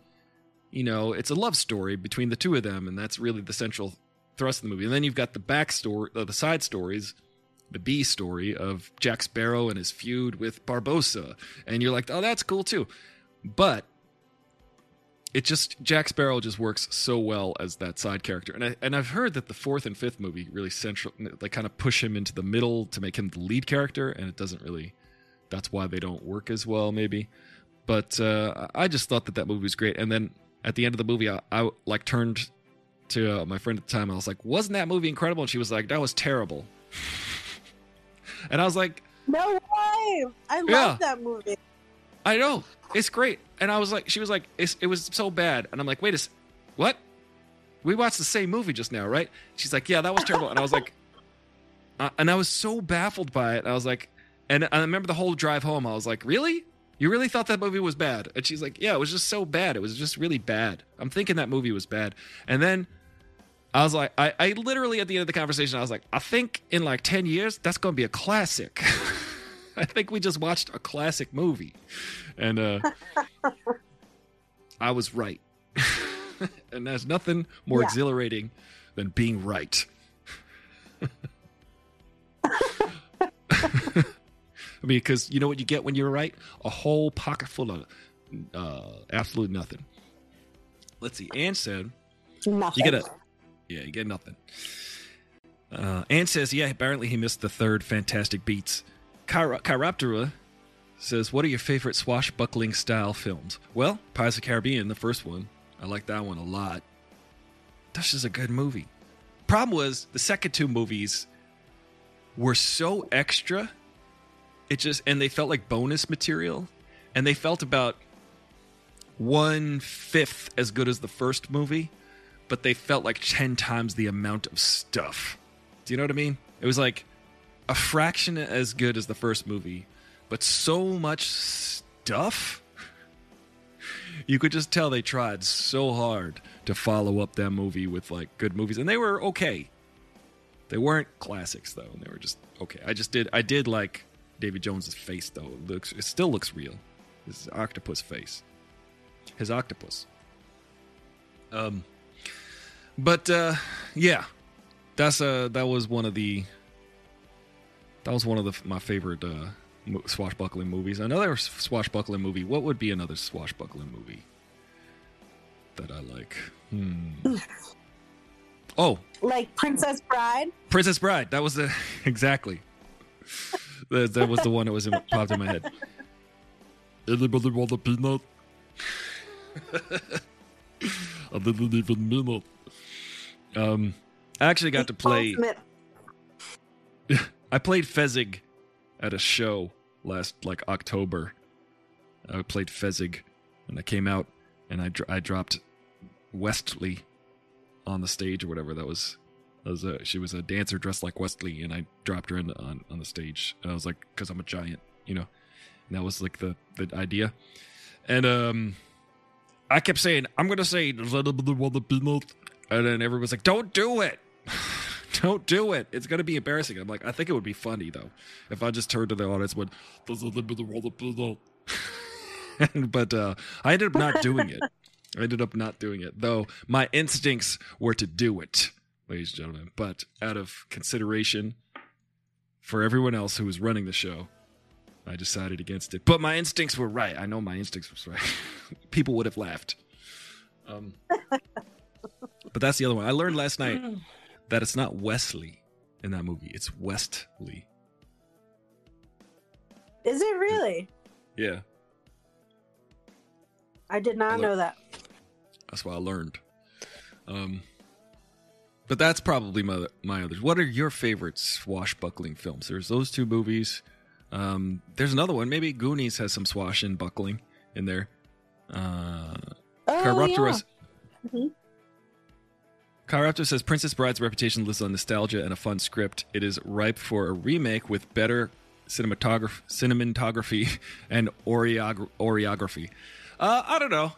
you know, it's a love story between the two of them, and that's really the central thrust of the movie. And then you've got the backstory, the side stories, the B story of Jack Sparrow and his feud with Barbosa, and you're like, oh, that's cool too. But it just, Jack Sparrow just works so well as that side character. And I've heard that the fourth and fifth movie really central, they kind of push him into the middle to make him the lead character, and it doesn't really, that's why they don't work as well maybe. But I just thought that movie was great. And then at the end of the movie, I like turned to my friend at the time, I was like, wasn't that movie incredible? And she was like, that was terrible. And I was like, no way, I love that movie. I know, it's great. And I was like, she was like, it was so bad. And I'm like, wait what? We watched the same movie just now, right? She's like, yeah, that was terrible. And I was like, and I was so baffled by it. I was like, and I remember the whole drive home, I was like, really? You really thought that movie was bad? And she's like, yeah, it was just so bad. It was just really bad. I'm thinking that movie was bad. And then I was like, I literally at the end of the conversation, I was like, I think in like 10 years, that's going to be a classic. I think we just watched a classic movie. And I was right. And there's nothing more exhilarating than being right. I mean, because you know what you get when you're right? A whole pocket full of absolutely nothing. Let's see. Ann said, nothing. You get nothing. Ann says, yeah, apparently he missed the third Fantastic Beasts. Chiroptera says, what are your favorite swashbuckling style films? Well, Pirates of the Caribbean, the first one. I like that one a lot. That's just a good movie. Problem was, the second two movies were so extra. It just, and they felt like bonus material. And they felt about 1/5 as good as the first movie. But they felt like 10 times the amount of stuff. Do you know what I mean? It was like a fraction as good as the first movie, but so much stuff. You could just tell they tried so hard to follow up that movie with like good movies, and they were okay. They weren't classics though, and they were just okay. I did like David Jones's face though. It still looks real. His octopus face. His octopus. But yeah, that was one of my favorite swashbuckling movies. Another swashbuckling movie. What would be another swashbuckling movie that I like? Oh, like Princess Bride. Princess Bride. That was exactly. that was the one that was popped in my head. Anybody want a peanut? I didn't even mean it. I actually got to play. I played Fezzik at a show last like October. I played Fezzik, and I came out and I dropped Westley on the stage or whatever. She was a dancer dressed like Westley, and I dropped her on the stage. And I was like, because I'm a giant, you know. That was like the idea. And I kept saying, I'm going to say, and then everyone's like, don't do it. Don't do it. It's going to be embarrassing. I'm like, I think it would be funny, though, if I just turned to the audience and went, but I ended up not doing it. I ended up not doing it, though my instincts were to do it, ladies and gentlemen. But out of consideration for everyone else who was running the show, I decided against it. But my instincts were right. I know my instincts were right. People would have laughed. But that's the other one. I learned last night that it's not Westley in that movie. It's Westley. Is it really? Yeah. I did not know that. That's what I learned. But that's probably my others. What are your favorite swashbuckling films? There's those two movies. There's another one. Maybe Goonies has some swash and buckling in there. Chiroptera. Yeah. Mm-hmm. Chiroptera says, Princess Bride's reputation lives on nostalgia and a fun script. It is ripe for a remake with better cinematography and oreography. I don't know.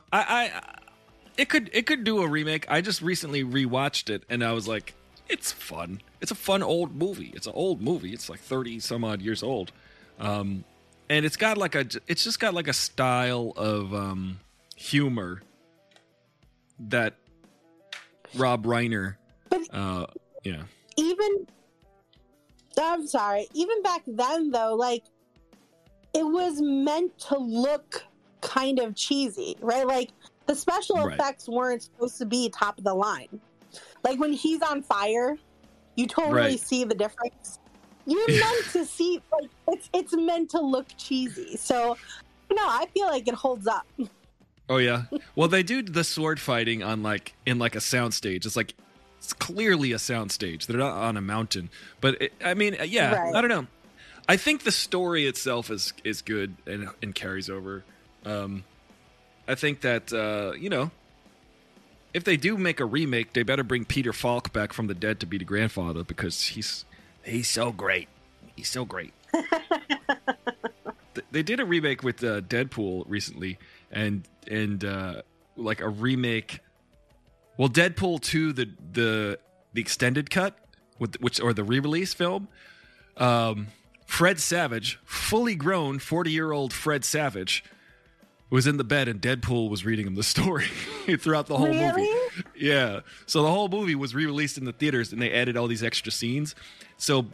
It could do a remake. I just recently rewatched it, and I was like, it's fun. It's a fun old movie. It's an old movie. It's like 30 some odd years old. And it's got like a style of humor that Rob Reiner, yeah. Even back then though, like it was meant to look kind of cheesy, right? Like the special effects weren't supposed to be top of the line. Like when he's on fire, you totally see the difference. You're meant to see, like it's meant to look cheesy. So no, I feel like it holds up. Oh yeah. Well, they do the sword fighting on like in like a soundstage. It's like it's clearly a soundstage. They're not on a mountain. But it, I mean, yeah, I don't know. I think the story itself is good and carries over. I think that you know, if they do make a remake, they better bring Peter Falk back from the dead to be the grandfather because he's so great. He's so great. They did a remake with Deadpool recently. And like a remake, well, Deadpool 2, the extended cut, or the re-release film, Fred Savage, fully grown 40-year-old Fred Savage, was in the bed and Deadpool was reading him the story throughout the whole movie. Yeah, so the whole movie was re-released in the theaters and they added all these extra scenes. So,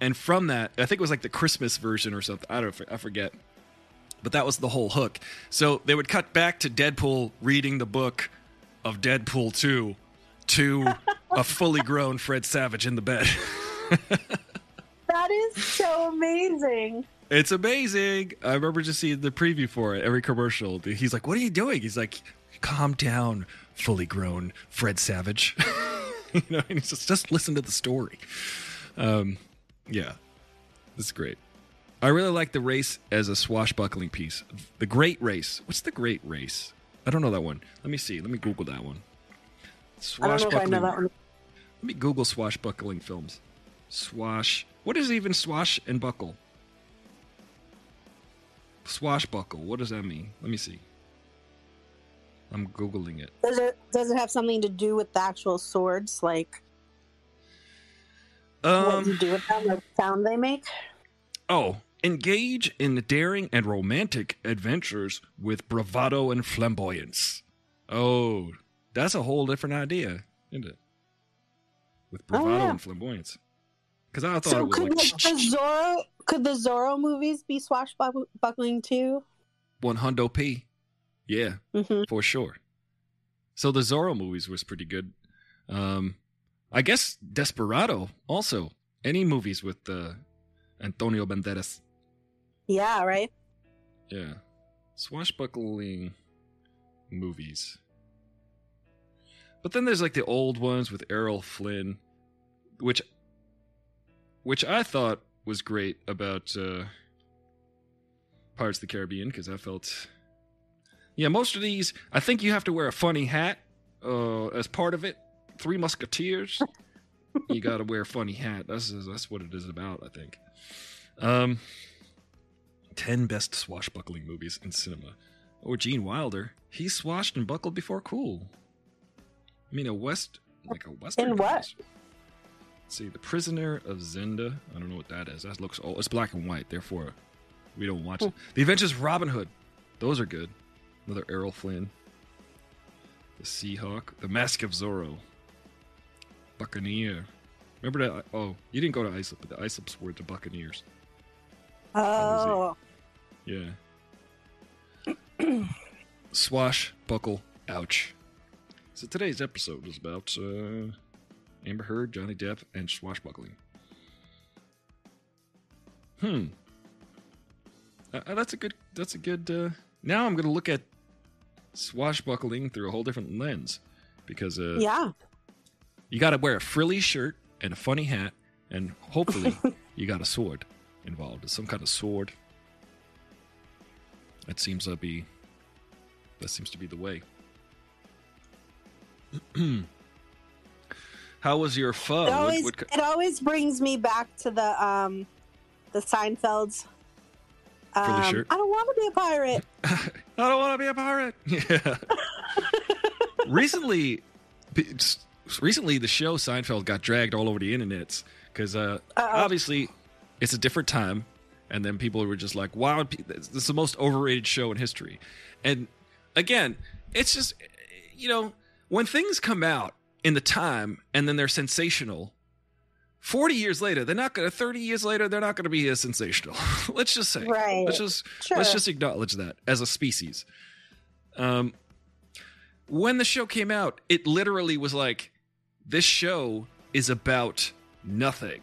and from that, I think it was like the Christmas version or something. I forget. But that was the whole hook. So they would cut back to Deadpool reading the book of Deadpool 2 to a fully grown Fred Savage in the bed. That is so amazing. It's amazing. I remember just seeing the preview for it, every commercial. He's like, what are you doing? He's like, calm down, fully grown Fred Savage. You know, and he's just listen to the story. Yeah, it's great. I really like The Race as a swashbuckling piece. The Great Race. What's The Great Race? I don't know that one. Let me see. Let me Google that one. Swashbuckling. I don't know if I know that one. Let me Google swashbuckling films. Swash. What is even swash and buckle? Swashbuckle. What does that mean? Let me see. I'm Googling it. Does it have something to do with the actual swords? Like what you do with them? Like the sound they make? Oh. Engage in daring and romantic adventures with bravado and flamboyance. Oh, that's a whole different idea, isn't it? With bravado and flamboyance. Because I thought it was could the Zorro movies be swashbuckling too? 100%. Yeah, for sure. So the Zorro movies was pretty good. I guess Desperado also. Any movies with Antonio Banderas. Yeah, right? Yeah. Swashbuckling movies. But then there's like the old ones with Errol Flynn, which I thought was great about Pirates of the Caribbean, because I felt... Yeah, most of these, I think you have to wear a funny hat as part of it. Three Musketeers. You got to wear a funny hat. That's what it is about, I think. 10 best swashbuckling movies in cinema. Or Gene Wilder, he swashed and buckled before cool. I mean, a western. In what? Place. Let's see, The Prisoner of Zenda. I don't know what that is. That looks old. It's black and white, therefore we don't watch it. The Adventures of Robin Hood. Those are good. Another Errol Flynn. The Seahawk. The Mask of Zorro. Buccaneer. Remember that? Oh, you didn't go to ISIP, but the ISIPs were the Buccaneers. Oh. Yeah. Swash, buckle, ouch. So today's episode is about Amber Heard, Johnny Depp, and swashbuckling. That's a good. Now I'm going to look at swashbuckling through a whole different lens, because you got to wear a frilly shirt and a funny hat, and hopefully you got a sword involved. There's some kind of sword. That seems to be the way. How was your fun? It always brings me back to the Seinfelds. Shirt. I don't want to be a pirate. I don't want to be a pirate. Yeah. Recently, the show Seinfeld got dragged all over the internets because obviously it's a different time. And then people were just like, wow, this is the most overrated show in history. And again, it's just, you know, when things come out in the time and then they're sensational, 40 years later, 30 years later, they're not going to be as sensational. Let's just say. Right. Let's just acknowledge that as a species. When the show came out, it literally was like, this show is about nothing.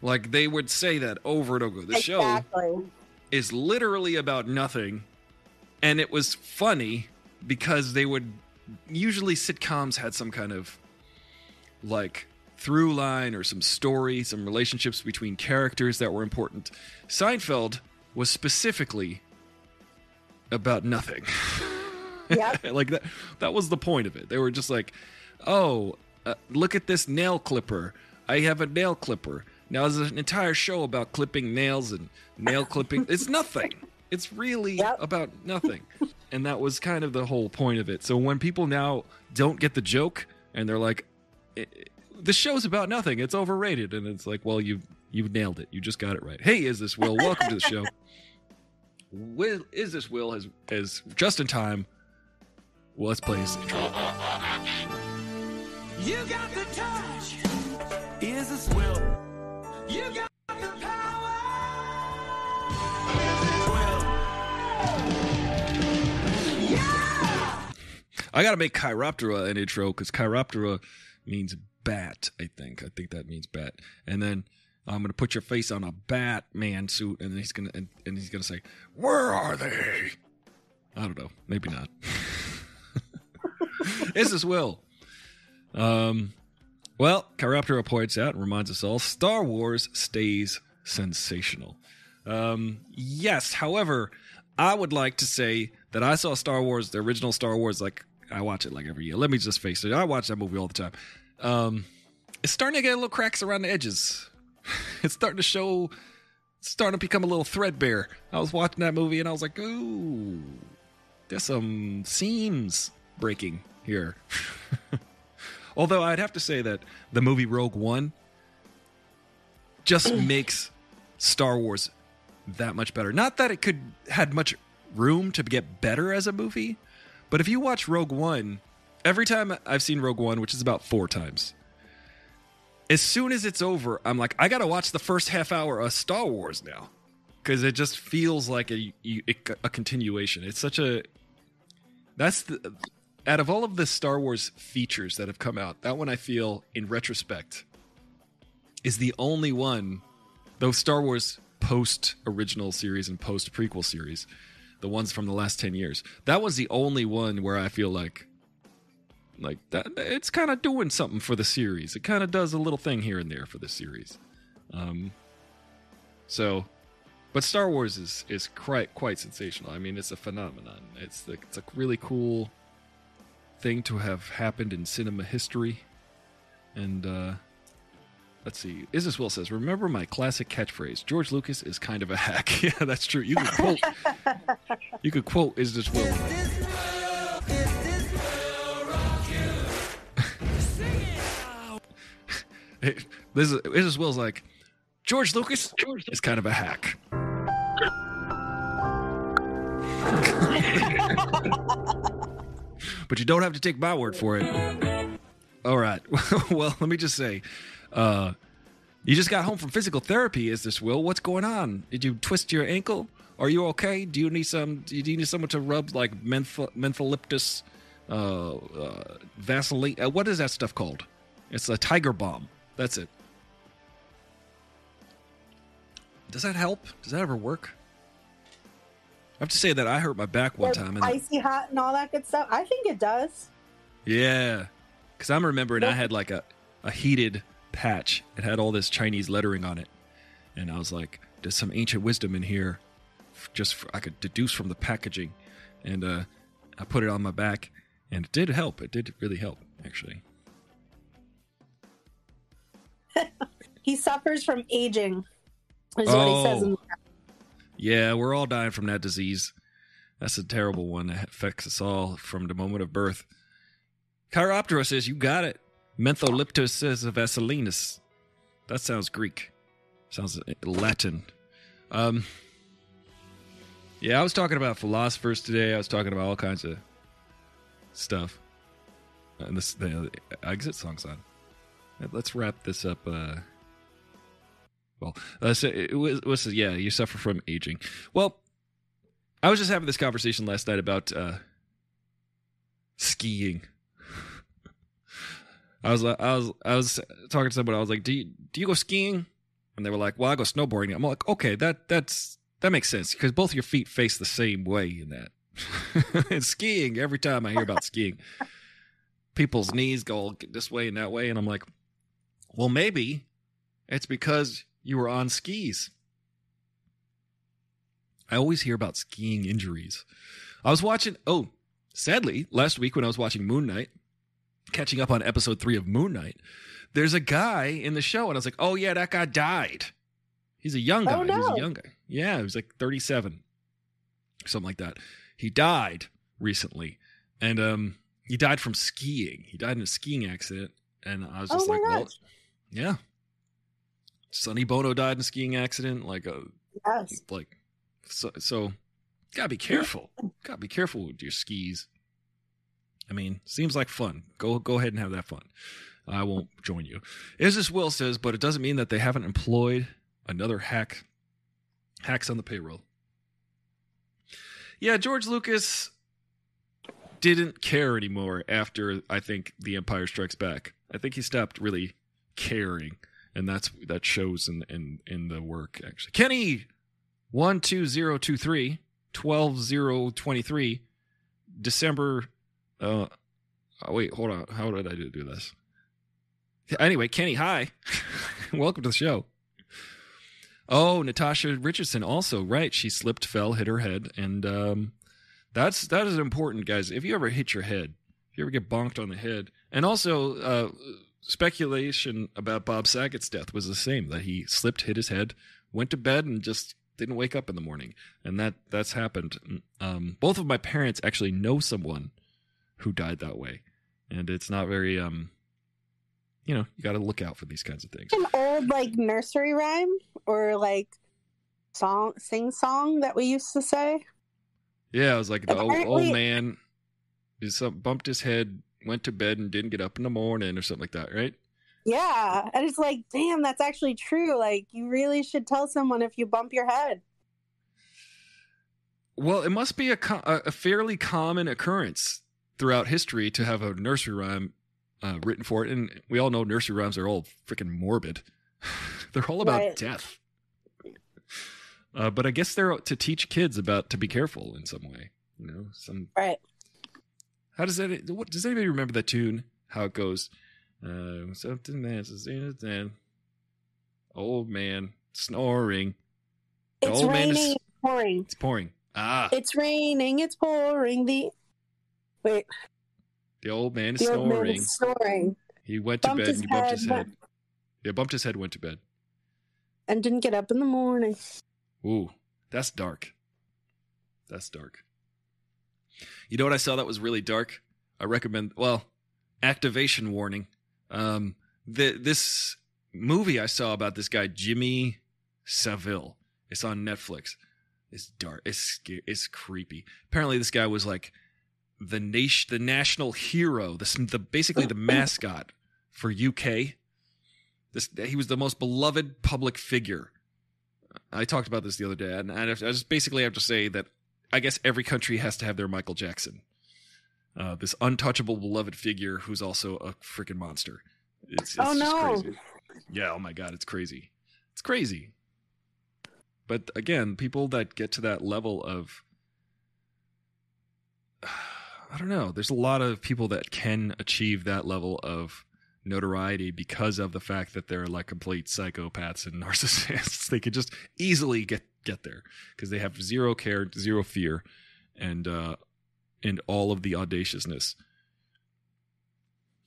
Like, they would say that over and over. The show is literally about nothing. And it was funny because they would... Usually sitcoms had some kind of, like, through line or some story, some relationships between characters that were important. Seinfeld was specifically about nothing. Yep. Like, that was the point of it. They were just like, oh, look at this nail clipper. I have a nail clipper. Now, there's an entire show about clipping nails and nail clipping. It's nothing. It's really about nothing. And that was kind of the whole point of it. So when people now don't get the joke and they're like, the show's about nothing. It's overrated. And it's like, well, you've nailed it. You just got it right. Hey, Is This Will? Welcome to the show. Will, Is This Will is just in time. Well, let's play this intro. You got the touch. Is This Will? You got the power. Yeah! I gotta make Chiroptera an intro because Chiroptera means bat. I think that means bat. And then I'm gonna put your face on a Batman suit, and then he's gonna say, "Where are they?" I don't know. Maybe not. Is This Will? Well, Chiroptera points out and reminds us all, Star Wars stays sensational. Yes, however, I would like to say that I saw Star Wars, the original Star Wars, like I watch it like every year. Let me just face it. I watch that movie all the time. It's starting to get little cracks around the edges. It's starting to become a little threadbare. I was watching that movie and I was like, ooh, there's some seams breaking here. Although I'd have to say that the movie Rogue One just makes Star Wars that much better. Not that it had much room to get better as a movie, but if you watch Rogue One, every time I've seen Rogue One, which is about 4 times, as soon as it's over, I'm like, I got to watch the first half hour of Star Wars now, because it just feels like a continuation. It's such a... Out of all of the Star Wars features that have come out, that one I feel, in retrospect, is the only one, though Star Wars post-original series and post-prequel series, the ones from the last 10 years, that was the only one where I feel like that it's kind of doing something for the series. It kind of does a little thing here and there for the series. But Star Wars is quite sensational. I mean, it's a phenomenon. It's a really cool... thing to have happened in cinema history, and Let's see. Isis Will says, remember my classic catchphrase, George Lucas is kind of a hack. Yeah, that's true. You could quote, you could quote Isis Will. Isis Will's like, George Lucas is kind of a hack. But you don't have to take my word for it. All right. Well, let me just say, you just got home from physical therapy. Is this Will? What's going on? Did you twist your ankle? Are you okay? Do you need some? Do you need someone to rub like mentholyptus, Vaseline? What is that stuff called? It's a tiger balm. That's it. Does that help? Does that ever work? I have to say that I hurt my back one time. And icy hot and all that good stuff. I think it does. Yeah. Because I'm remembering I had like a heated patch. It had all this Chinese lettering on it. And I was like, there's some ancient wisdom in here. Just for, I could deduce from the packaging. And I put it on my back. And it did help. It did really help, actually. He suffers from aging, is what he says in the back. Yeah, we're all dying from that disease. That's a terrible one that affects us all from the moment of birth. Chiroptera says, you got it. Mentholyptus says Vaselinus. That sounds Greek. Sounds Latin. Yeah, I was talking about philosophers today. I was talking about all kinds of stuff. And this, the exit song's on. Let's wrap this up. Well, so it was, yeah, you suffer from aging. Well, I was just having this conversation last night about skiing. I was talking to somebody. I was like, "Do you go skiing?" And they were like, "Well, I go snowboarding." I'm like, "Okay, that makes sense because both your feet face the same way in that." And skiing, every time I hear about skiing, people's knees go this way and that way, and I'm like, "Well, maybe." It's because you were on skis. I always hear about skiing injuries. I was watching, sadly, last week when I was watching Moon Knight, catching up on episode 3 of Moon Knight, there's a guy in the show, and I was like, oh, yeah, that guy died. He's a young guy. Oh, no. He was a young guy. Yeah, he was like 37, something like that. He died recently, and he died from skiing. He died in a skiing accident, and I was just well, yeah. Sonny Bono died in a skiing accident. So gotta be careful. Gotta be careful with your skis. I mean, seems like fun. Go ahead and have that fun. I won't join you. Is this Will says, but it doesn't mean that they haven't employed another hack. Hacks on the payroll. Yeah, George Lucas didn't care anymore after I think The Empire Strikes Back. I think he stopped really caring. And that shows in the work, actually. Kenny, 12023, 12023, December. Wait, hold on. How did I do this? Anyway, Kenny, hi. Welcome to the show. Oh, Natasha Richardson also, right. She slipped, fell, hit her head. And that is important, guys. If you ever hit your head, if you ever get bonked on the head. And also... speculation about Bob Saget's death was the same, that he slipped, hit his head, went to bed, and just didn't wake up in the morning. And that's happened. Both of my parents actually know someone who died that way. And it's not very, you got to look out for these kinds of things. An old, nursery rhyme or, sing-song that we used to say. Yeah, it was like the old man bumped his head, went to bed and didn't get up in the morning or something like that, right? Yeah. And it's like, damn, that's actually true. Like, you really should tell someone if you bump your head. Well, it must be a fairly common occurrence throughout history to have a nursery rhyme written for it. And we all know nursery rhymes are all freaking morbid. They're all about death. But I guess they're to teach kids to be careful in some way. Right. How does that? What does anybody remember that tune? How it goes? Something that's in old man snoring. It's raining. It's pouring. It's pouring. Ah. It's raining. It's pouring. The old man is snoring. He went to bed and he bumped his head. Yeah, bumped his head, went to bed. And didn't get up in the morning. Ooh, that's dark. That's dark. You know what I saw that was really dark? I recommend, well, activation warning. This movie I saw about this guy, Jimmy Savile. It's on Netflix. It's dark. It's scary. It's creepy. Apparently this guy was like the national hero, basically the mascot for UK. He was the most beloved public figure. I talked about this the other day, and I just basically have to say that I guess every country has to have their Michael Jackson. This untouchable beloved figure who's also a freaking monster. It's just crazy. Yeah, oh my God, it's crazy. It's crazy. But again, people that get to that level of... I don't know. There's a lot of people that can achieve that level of notoriety because of the fact that they're like complete psychopaths and narcissists. They could just easily get there because they have zero care, zero fear, and all of the audaciousness.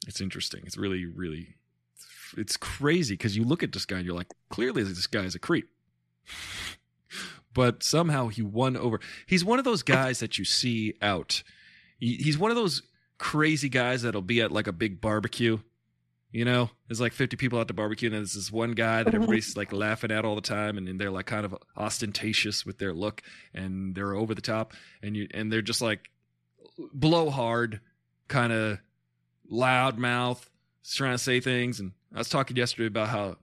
It's interesting. It's really, really, it's crazy because you look at this guy and you're like, clearly this guy is a creep. But somehow he won over. He's one of those guys that you see out. He's one of those crazy guys that'll be at like a big barbecue. You know, there's like 50 people at the barbecue, and there's this one guy that everybody's like laughing at all the time, and they're like kind of ostentatious with their look, and they're over the top, and they're just like blowhard, kind of loud mouth, trying to say things. And I was talking yesterday about how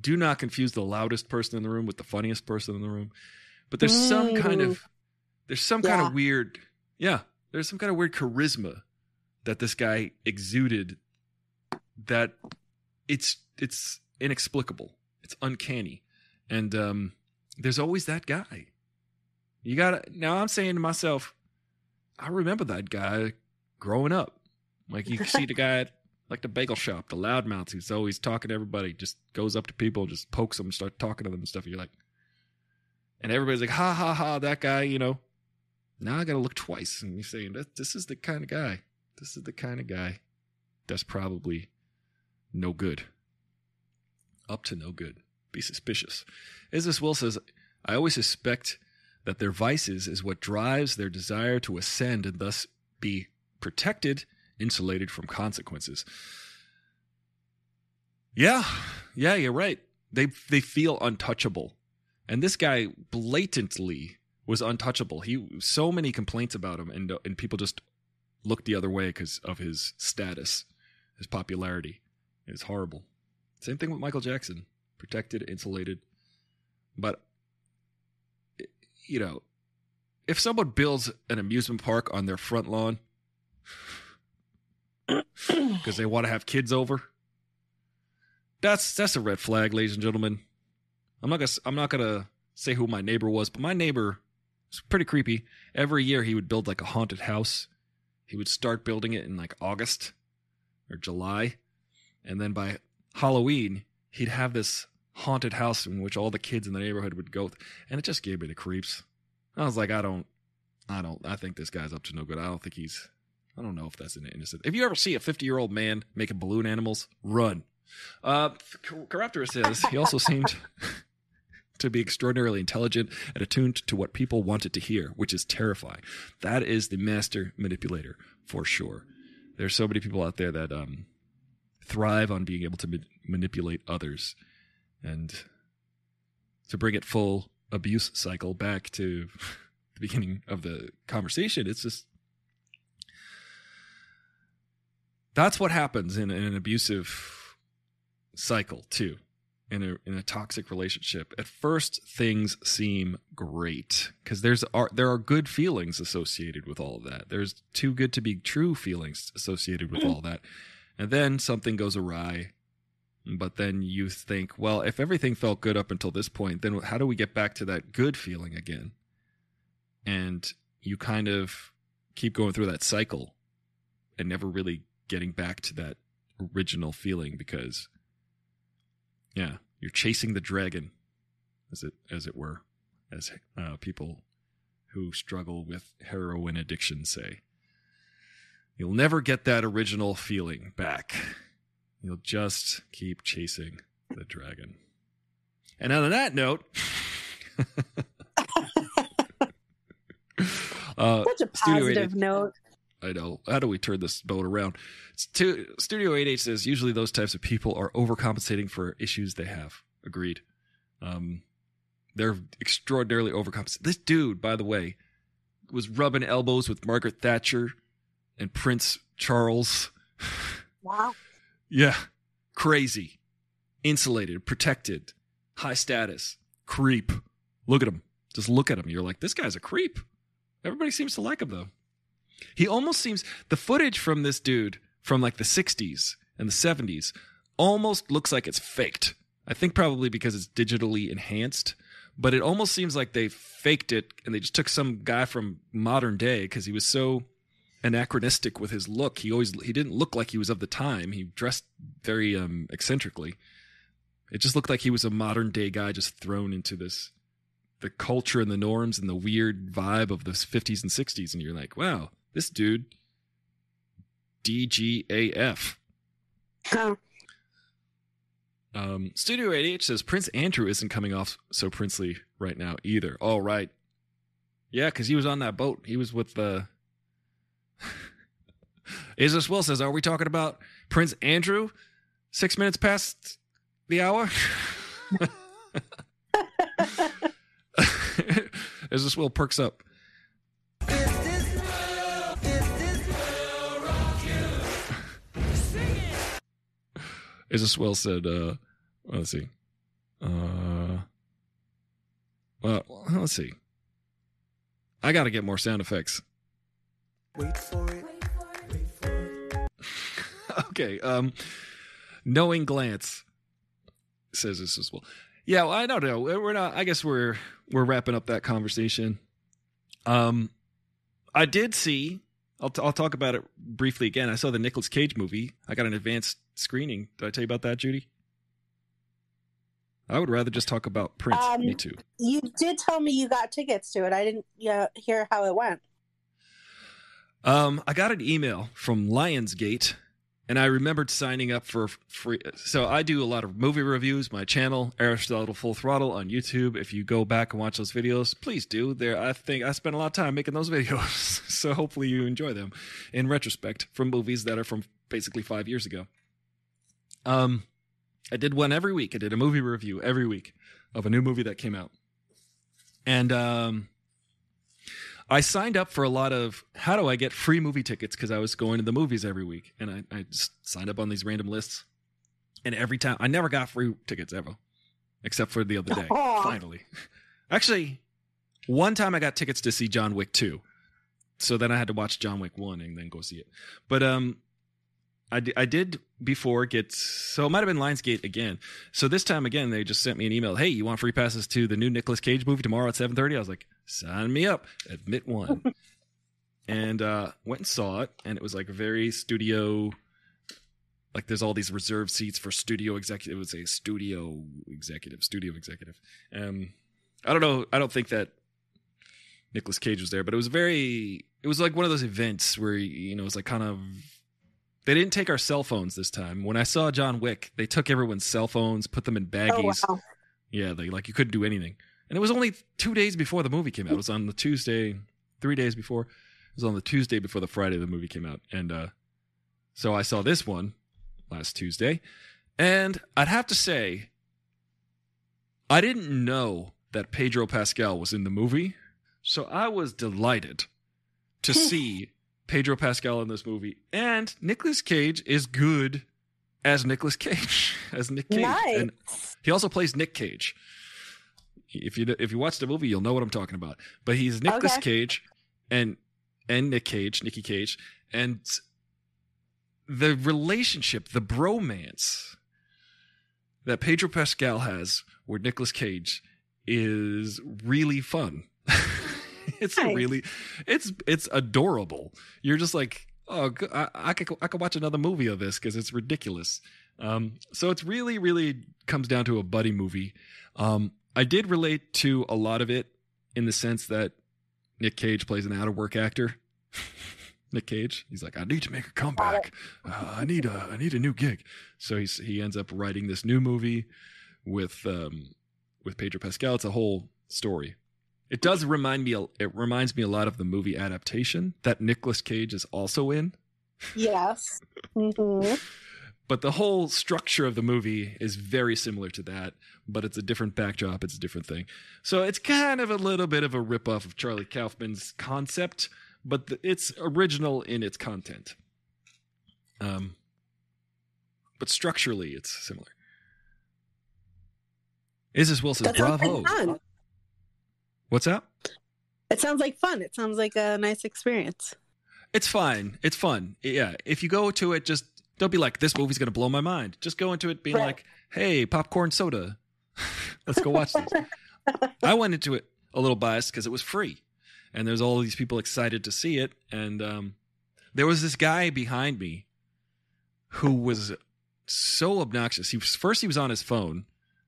do not confuse the loudest person in the room with the funniest person in the room. But there's some kind of there's some kind of weird charisma that this guy exuded. That it's inexplicable. It's uncanny. And there's always that guy. You gotta, now I'm saying to myself, I remember that guy growing up. Like you see the guy at like the bagel shop, the loudmouth who's always talking to everybody, just goes up to people, just pokes them, start talking to them and stuff. And you're like, and everybody's like, ha ha ha, that guy, you know. Now I gotta look twice. And you're saying, this is the kind of guy. This is the kind of guy that's probably no good. Up to no good. Be suspicious. As this Will says, I always suspect that their vices is what drives their desire to ascend and thus be protected, insulated from consequences. Yeah, you're right. They feel untouchable. And this guy blatantly was untouchable. He, so many complaints about him, and people just looked the other way because of his status, his popularity. It's horrible. Same thing with Michael Jackson. Protected, insulated. But, you know, if someone builds an amusement park on their front lawn because they want to have kids over, that's a red flag, ladies and gentlemen. I'm not gonna say who my neighbor was, but my neighbor was pretty creepy. Every year he would build like a haunted house. He would start building it in like August or July. And then by Halloween, he'd have this haunted house in which all the kids in the neighborhood would go. And it just gave me the creeps. I was like, I think this guy's up to no good. I don't know if that's an innocent. If you ever see a 50-year-old man making balloon animals, run. Corruptor says he also seemed to be extraordinarily intelligent and attuned to what people wanted to hear, which is terrifying. That is the master manipulator for sure. There's so many people out there that, thrive on being able to manipulate others and to bring it full abuse cycle back to the beginning of the conversation. It's just, that's what happens in an abusive cycle too, in a toxic relationship. At first things seem great because there are good feelings associated with all of that. There's too good to be true feelings associated with all that. And then something goes awry, but then you think, well, if everything felt good up until this point, then how do we get back to that good feeling again? And you kind of keep going through that cycle and never really getting back to that original feeling because, yeah, you're chasing the dragon, as it were, as people who struggle with heroin addiction say. You'll never get that original feeling back. You'll just keep chasing the dragon. And on that note, such a positive note. I know. How do we turn this boat around? Studio 88 says usually those types of people are overcompensating for issues they have. Agreed. They're extraordinarily overcompensating. This dude, by the way, was rubbing elbows with Margaret Thatcher and Prince Charles. Wow. Yeah. Crazy. Insulated. Protected. High status. Creep. Look at him. Just look at him. You're like, this guy's a creep. Everybody seems to like him, though. He almost seems, the footage from this dude from like the 60s and the 70s almost looks like it's faked. I think probably because it's digitally enhanced, but it almost seems like they faked it and they just took some guy from modern day because he was so anachronistic with his look. He didn't look like he was of the time. He dressed very eccentrically. It just looked like he was a modern day guy just thrown into this, the culture and the norms and the weird vibe of the 50s and 60s. And you're like, wow, this dude, DGAF. Oh. Studio 88 says Prince Andrew isn't coming off so princely right now either. All right. Yeah, because he was on that boat. He was with the... Isis Will says, are we talking about Prince Andrew? 6 minutes past the hour? As this Will perks up. Is this Will rock you? Sing it. As this Will said, let's see. Well, let's see. I got to get more sound effects. Wait for it. Wait for it. Okay. Knowing Glance says this as well. Yeah, well, I don't know. We're not. I guess we're wrapping up that conversation. I did see. I'll talk about it briefly again. I saw the Nicolas Cage movie. I got an advanced screening. Did I tell you about that, Judy? I would rather just talk about Prince. Me too. You did tell me you got tickets to it. I didn't hear how it went. I got an email from Lionsgate. And I remembered signing up for free. So I do a lot of movie reviews. My channel, Aristotle Full Throttle on YouTube. If you go back and watch those videos, please do. I think I spent a lot of time making those videos. So hopefully you enjoy them in retrospect from movies that are from basically 5 years ago. I did one every week. I did a movie review every week of a new movie that came out. And I signed up for a lot of, how do I get free movie tickets? Because I was going to the movies every week. And I just signed up on these random lists. And every time, I never got free tickets ever. Except for the other day, finally. Actually, one time I got tickets to see John Wick 2. So then I had to watch John Wick 1 and then go see it. But I did before get, so it might have been Lionsgate again. So this time again, they just sent me an email. Hey, you want free passes to the new Nicolas Cage movie tomorrow at 7:30? I was like, sign me up. Admit one. And went and saw it. And it was like very studio. Like there's all these reserved seats for studio executive. It was a studio executive. I don't know. I don't think that Nicolas Cage was there, but it was like one of those events where, you know, it's like kind of, they didn't take our cell phones this time. When I saw John Wick, they took everyone's cell phones, put them in baggies. Oh, wow. Yeah. They you couldn't do anything. And it was only 2 days before the movie came out. It was on the Tuesday, 3 days before. It was on the Tuesday before the Friday the movie came out. And so I saw this one last Tuesday. And I'd have to say, I didn't know that Pedro Pascal was in the movie. So I was delighted to see Pedro Pascal in this movie. And Nicolas Cage is good as Nicolas Cage. As Nick Cage. Nice. And he also plays Nick Cage. If you watch the movie, you'll know what I'm talking about. But he's Nicolas Cage and Nicky Cage. And the relationship, the bromance that Pedro Pascal has with Nicolas Cage is really fun. It's adorable. You're just like, oh, I could watch another movie of this because it's ridiculous. So it's really, really comes down to a buddy movie. I did relate to a lot of it in the sense that Nick Cage plays an out-of-work actor. Nick Cage. He's like, I need to make a comeback. I need a new gig. So he ends up writing this new movie with Pedro Pascal. It's a whole story. It does remind me. It reminds me a lot of the movie adaptation that Nicolas Cage is also in. Yes. Mm-hmm. But the whole structure of the movie is very similar to that, but it's a different backdrop. It's a different thing. So it's kind of a little bit of a ripoff of Charlie Kaufman's concept, but it's original in its content. But structurally, it's similar. Isis Wilson, that bravo. Like what's up? It sounds like fun. It sounds like a nice experience. It's fine. It's fun. Yeah. If you go to it, just don't be like, this movie's going to blow my mind. Just go into it being like, hey, popcorn soda. Let's go watch this. I went into it a little biased because it was free. And there's all these people excited to see it. And there was this guy behind me who was so obnoxious. He was on his phone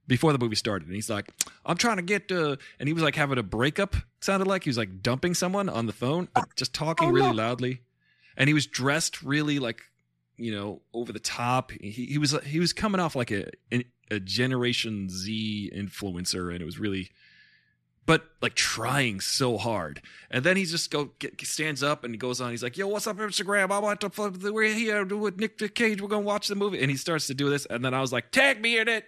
before the movie started. And he's like, I'm trying to get to... And he was like having a breakup. It sounded like he was like dumping someone on the phone, but just talking really loudly. And he was dressed really like, you know, over the top. He was coming off like a Generation Z influencer. And it was really... But like trying so hard, and then he just stands up and he goes on. He's like, "Yo, what's up, Instagram? I want to. We're here with Nick Cage. We're gonna watch the movie." And he starts to do this, and then I was like, "Tag me in it,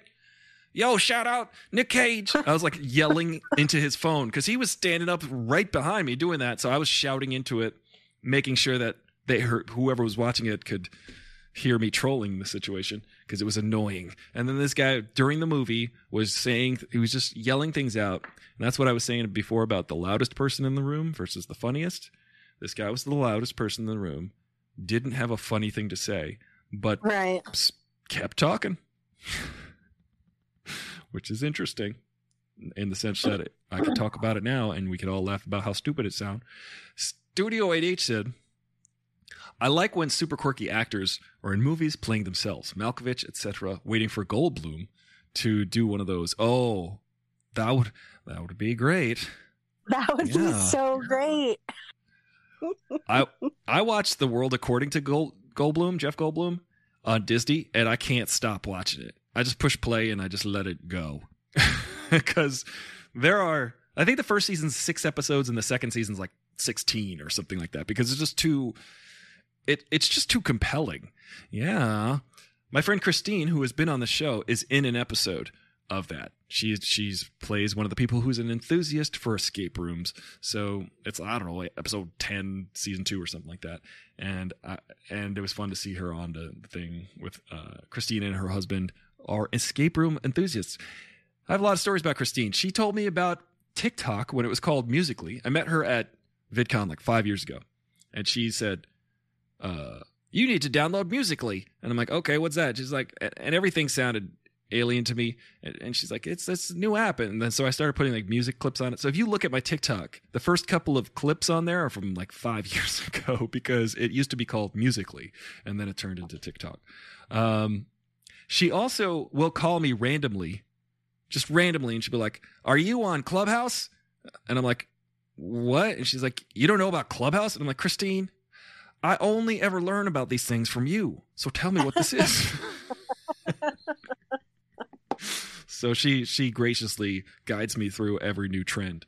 yo! Shout out Nick Cage!" I was like yelling into his phone because he was standing up right behind me doing that. So I was shouting into it, making sure that they heard, whoever was watching it could hear me trolling the situation because it was annoying. And then this guy during the movie was saying, he was just yelling things out. And that's what I was saying before about the loudest person in the room versus the funniest. This guy was the loudest person in the room, didn't have a funny thing to say, but kept talking, which is interesting in the sense that I could talk about it now and we could all laugh about how stupid it sounds. Studio 8H said, I like when super quirky actors are in movies playing themselves, Malkovich, etc., waiting for Goldblum to do one of those. Oh, that would be great. That would be so great. I watched The World According to Goldblum, Jeff Goldblum, on Disney, and I can't stop watching it. I just push play and I just let it go because there are, I think the first season's 6 episodes and the second season's like 16 or something like that because it's just too... It's just too compelling. Yeah. My friend Christine, who has been on the show, is in an episode of that. She's plays one of the people who's an enthusiast for escape rooms. So it's, I don't know, like episode 10, season 2 or something like that. And it was fun to see her on the thing with Christine and her husband are escape room enthusiasts. I have a lot of stories about Christine. She told me about TikTok when it was called Musical.ly. I met her at VidCon like 5 years ago. And she said... you need to download Musical.ly. And I'm like, okay, what's that? She's like, and everything sounded alien to me. And she's like, it's this new app. And then so I started putting like music clips on it. So if you look at my TikTok, the first couple of clips on there are from like 5 years ago because it used to be called Musical.ly. And then it turned into TikTok. She also will call me randomly, just randomly. And she'll be like, are you on Clubhouse? And I'm like, what? And she's like, you don't know about Clubhouse? And I'm like, Christine, I only ever learn about these things from you. So tell me what this is. So she graciously guides me through every new trend.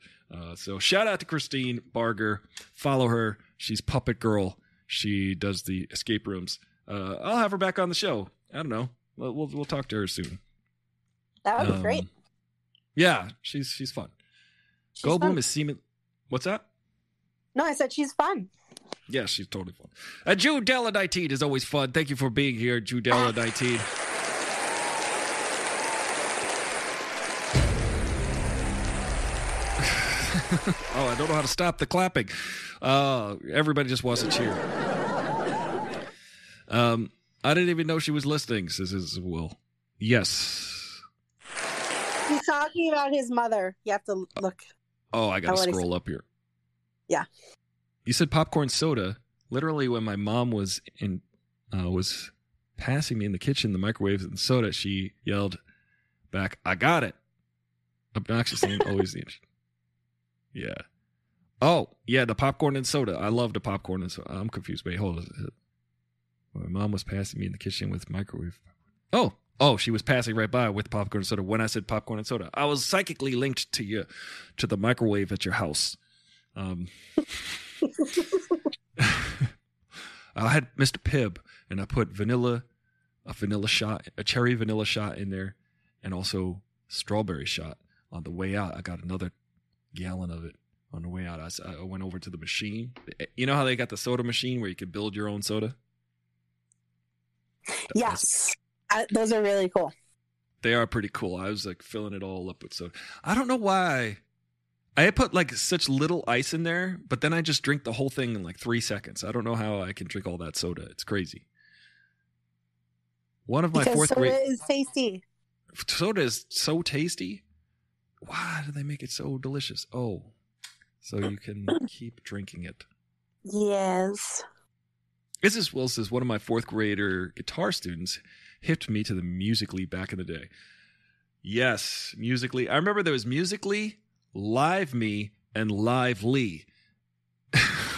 So shout out to Christine Barger. Follow her. She's Puppet Girl. She does the escape rooms. I'll have her back on the show. I don't know. We'll talk to her soon. That would be great. Yeah, she's fun. Goldblum is seeming. What's that? No, I said she's fun. Yeah, she's totally fun. Jude Deladiteed is always fun. Thank you for being here, Jude Deladiteed. Oh, I don't know how to stop the clapping. Everybody just wants to cheer. I didn't even know she was listening, says Will. Yes. He's talking about his mother. You have to look. Oh, I got to scroll up here. Yeah. You said popcorn soda. Literally, when my mom was passing me in the kitchen, the microwave and soda, she yelled back, "I got it!" Obnoxious and always the. Yeah, Oh, yeah, the popcorn and soda. I love the popcorn and soda. I'm confused. Wait, hold on. My mom was passing me in the kitchen with microwave. Oh, she was passing right by with popcorn and soda. When I said popcorn and soda, I was psychically linked to you, to the microwave at your house. I had Mr. Pibb, and I put a cherry vanilla shot in there, and also strawberry shot. On the way out, I got another gallon of it. On the way out, I went over to the machine. You know how they got the soda machine where you could build your own soda? Yes. Those are really cool. They are pretty cool. I was like filling it all up with soda. I don't know why. I had put like such little ice in there, but then I just drink the whole thing in like 3 seconds. I don't know how I can drink all that soda. It's crazy. One of my soda is tasty. Soda is so tasty. Why do they make it so delicious? Oh, so you can keep drinking it. Yes. Mrs. Will says, one of my fourth grader guitar students hipped me to the Musical.ly back in the day. Yes, Musical.ly. I remember there was Musical.ly, Live Me, and Lively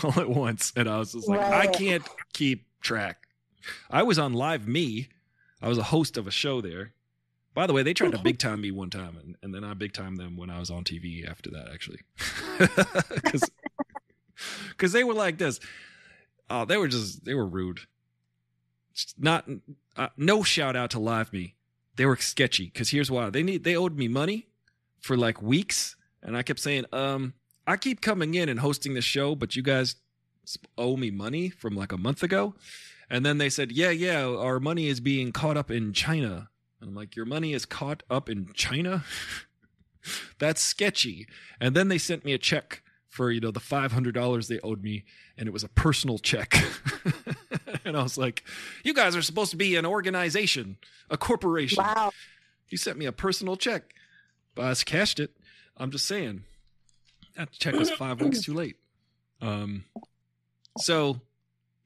all at once. And I was just like, right. I can't keep track. I was on Live Me. I was a host of a show there. By the way, they tried to big time me one time, and then I big timed them when I was on TV after that, actually. Because they were like this. Oh, they were rude. Not no shout out to Live Me. They were sketchy because here's why. They owed me money for like weeks, and I kept saying, I keep coming in and hosting the show, but you guys owe me money from like a month ago. And then they said, yeah, our money is being caught up in China. And I'm like, your money is caught up in China? That's sketchy. And then they sent me a check for, the $500 they owed me, and it was a personal check. And I was like, you guys are supposed to be an organization, a corporation. Wow. You sent me a personal check, but I cashed it. I'm just saying, that check was 5 weeks too late. So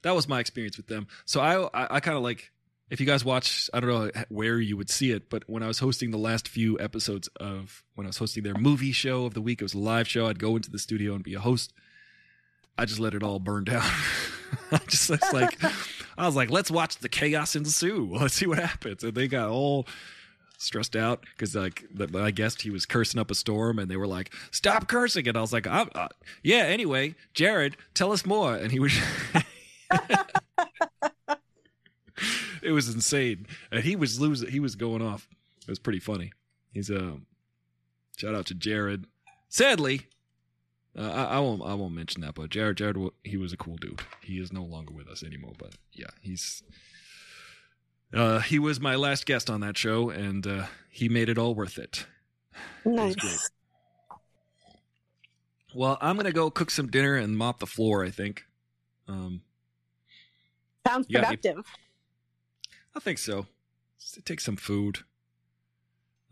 that was my experience with them. So I kind of like, if you guys watch, I don't know where you would see it, but when I was hosting the last few episodes of, when I was hosting their movie show of the week, it was a live show. I'd go into the studio and be a host. I just let it all burn down. I was like, let's watch the chaos ensue. Let's see what happens. And they got all stressed out because like I guessed he was cursing up a storm, and they were like, stop cursing. And I was like, yeah, anyway, Jared, tell us more. And he was... It was insane, and he was losing. He was going off. It was pretty funny. He's shout out to Jared. Sadly, I won't mention that. But Jared, he was a cool dude. He is no longer with us anymore. But yeah, he was my last guest on that show, and he made it all worth it. Nice. It was great. Well, I'm gonna go cook some dinner and mop the floor. I think. Sounds productive. I think so. Just take some food.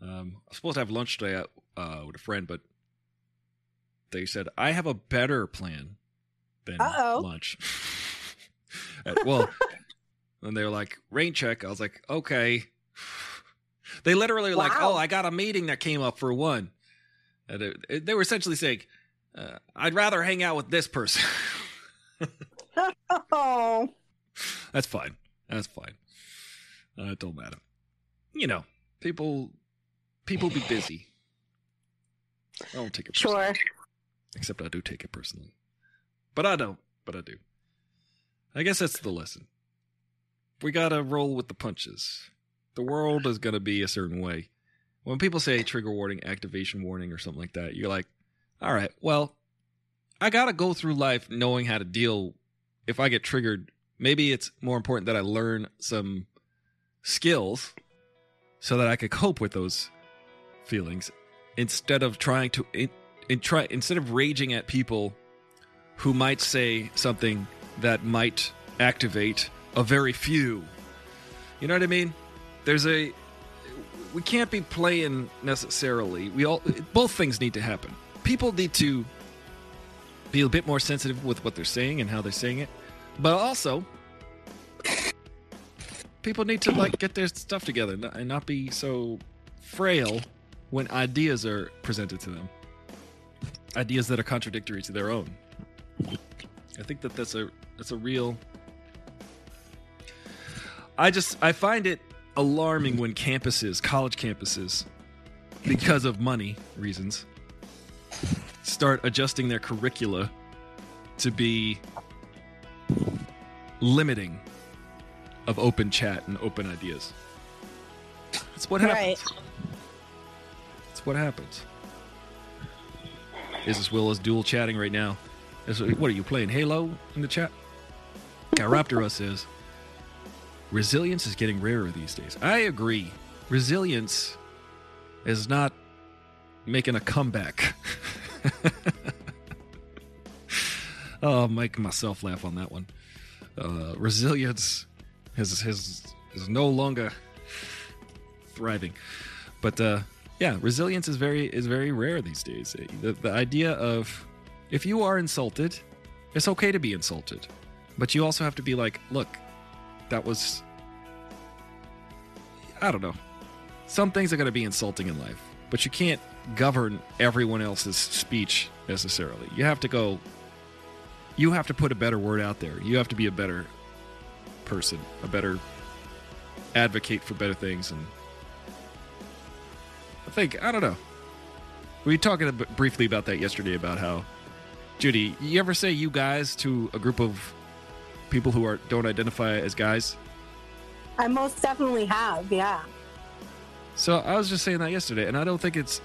I was supposed to have lunch today with a friend, but they said, I have a better plan than lunch. Well, and they were like, rain check. I was like, okay. They literally were like, I got a meeting that came up for one. And they were essentially saying, I'd rather hang out with this person. Oh. That's fine. It don't matter. People be busy. I don't take it personally. Sure. Except I do take it personally. But I don't. But I do. I guess that's the lesson. We got to roll with the punches. The world is going to be a certain way. When people say trigger warning, activation warning, or something like that, you're like, all right, well, I got to go through life knowing how to deal. If I get triggered, maybe it's more important that I learn some skills so that I could cope with those feelings instead of trying to instead of raging at people who might say something that might activate a very few. You know what I mean? We can't be playing necessarily. Both things need to happen. People need to be a bit more sensitive with what they're saying and how they're saying it, but also people need to like get their stuff together and not be so frail when ideas are presented to them. ideas that are contradictory to their own. I think that that's a real. I find it alarming when campuses, college campuses, because of money reasons, start adjusting their curricula to be limiting of open chat and open ideas. That's what happens. Right. That's what happens. This is Willa's dual chatting right now. What are you playing, Halo in the chat? Chiroptera says, resilience is getting rarer these days. I agree. Resilience is not making a comeback. Oh, I'll make myself laugh on that one. Resilience is no longer thriving. But yeah, resilience is very rare these days. The idea of, if you are insulted, it's okay to be insulted. But you also have to be like, look, that was, I don't know. Some things are going to be insulting in life, but you can't govern everyone else's speech necessarily. You have to put a better word out there. You have to be a better person, a better advocate for better things. And I don't know. We were talking briefly about that yesterday, about how, Judy, you ever say "you guys" to a group of people who don't identify as guys? I most definitely have, yeah. So I was just saying that yesterday, and I don't think it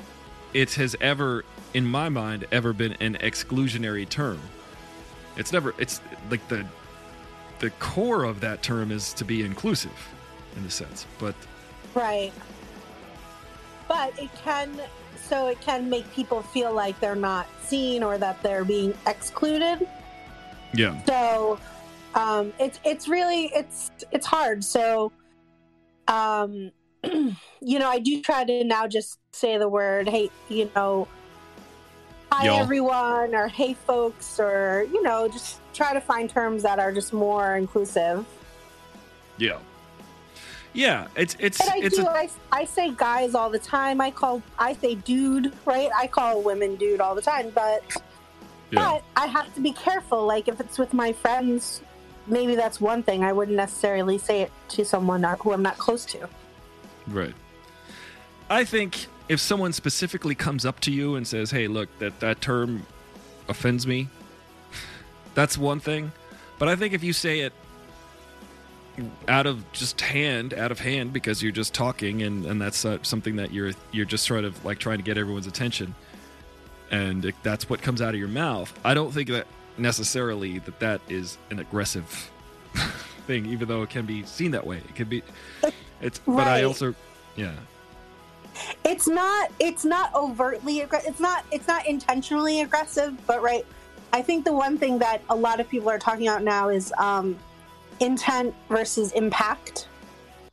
has ever, in my mind, ever been an exclusionary term. It's never. It's like the core of that term is to be inclusive, in a sense. But right. But it can make people feel like they're not seen or that they're being excluded. Yeah. So. It's really hard. So, you know, I do try to now just say the word, hey, you know, hi Yo. Everyone, or hey folks, or, you know, just try to find terms that are just more inclusive. Yeah. Yeah. I say guys all the time. I say dude, right? I call women dude all the time, but I have to be careful. Like if it's with my friends, maybe that's one thing. I wouldn't necessarily say it to someone who I'm not close to. Right. I think if someone specifically comes up to you and says, hey, look, that term offends me, that's one thing. But I think if you say it out of hand, because you're just talking and that's something that you're just sort of like trying to get everyone's attention, and that's what comes out of your mouth, I don't think that necessarily that is an aggressive thing, even though it can be seen that way. It can be, it's, right. But I also, yeah. It's not overtly aggressive. It's not intentionally aggressive, but right. I think the one thing that a lot of people are talking about now is intent versus impact,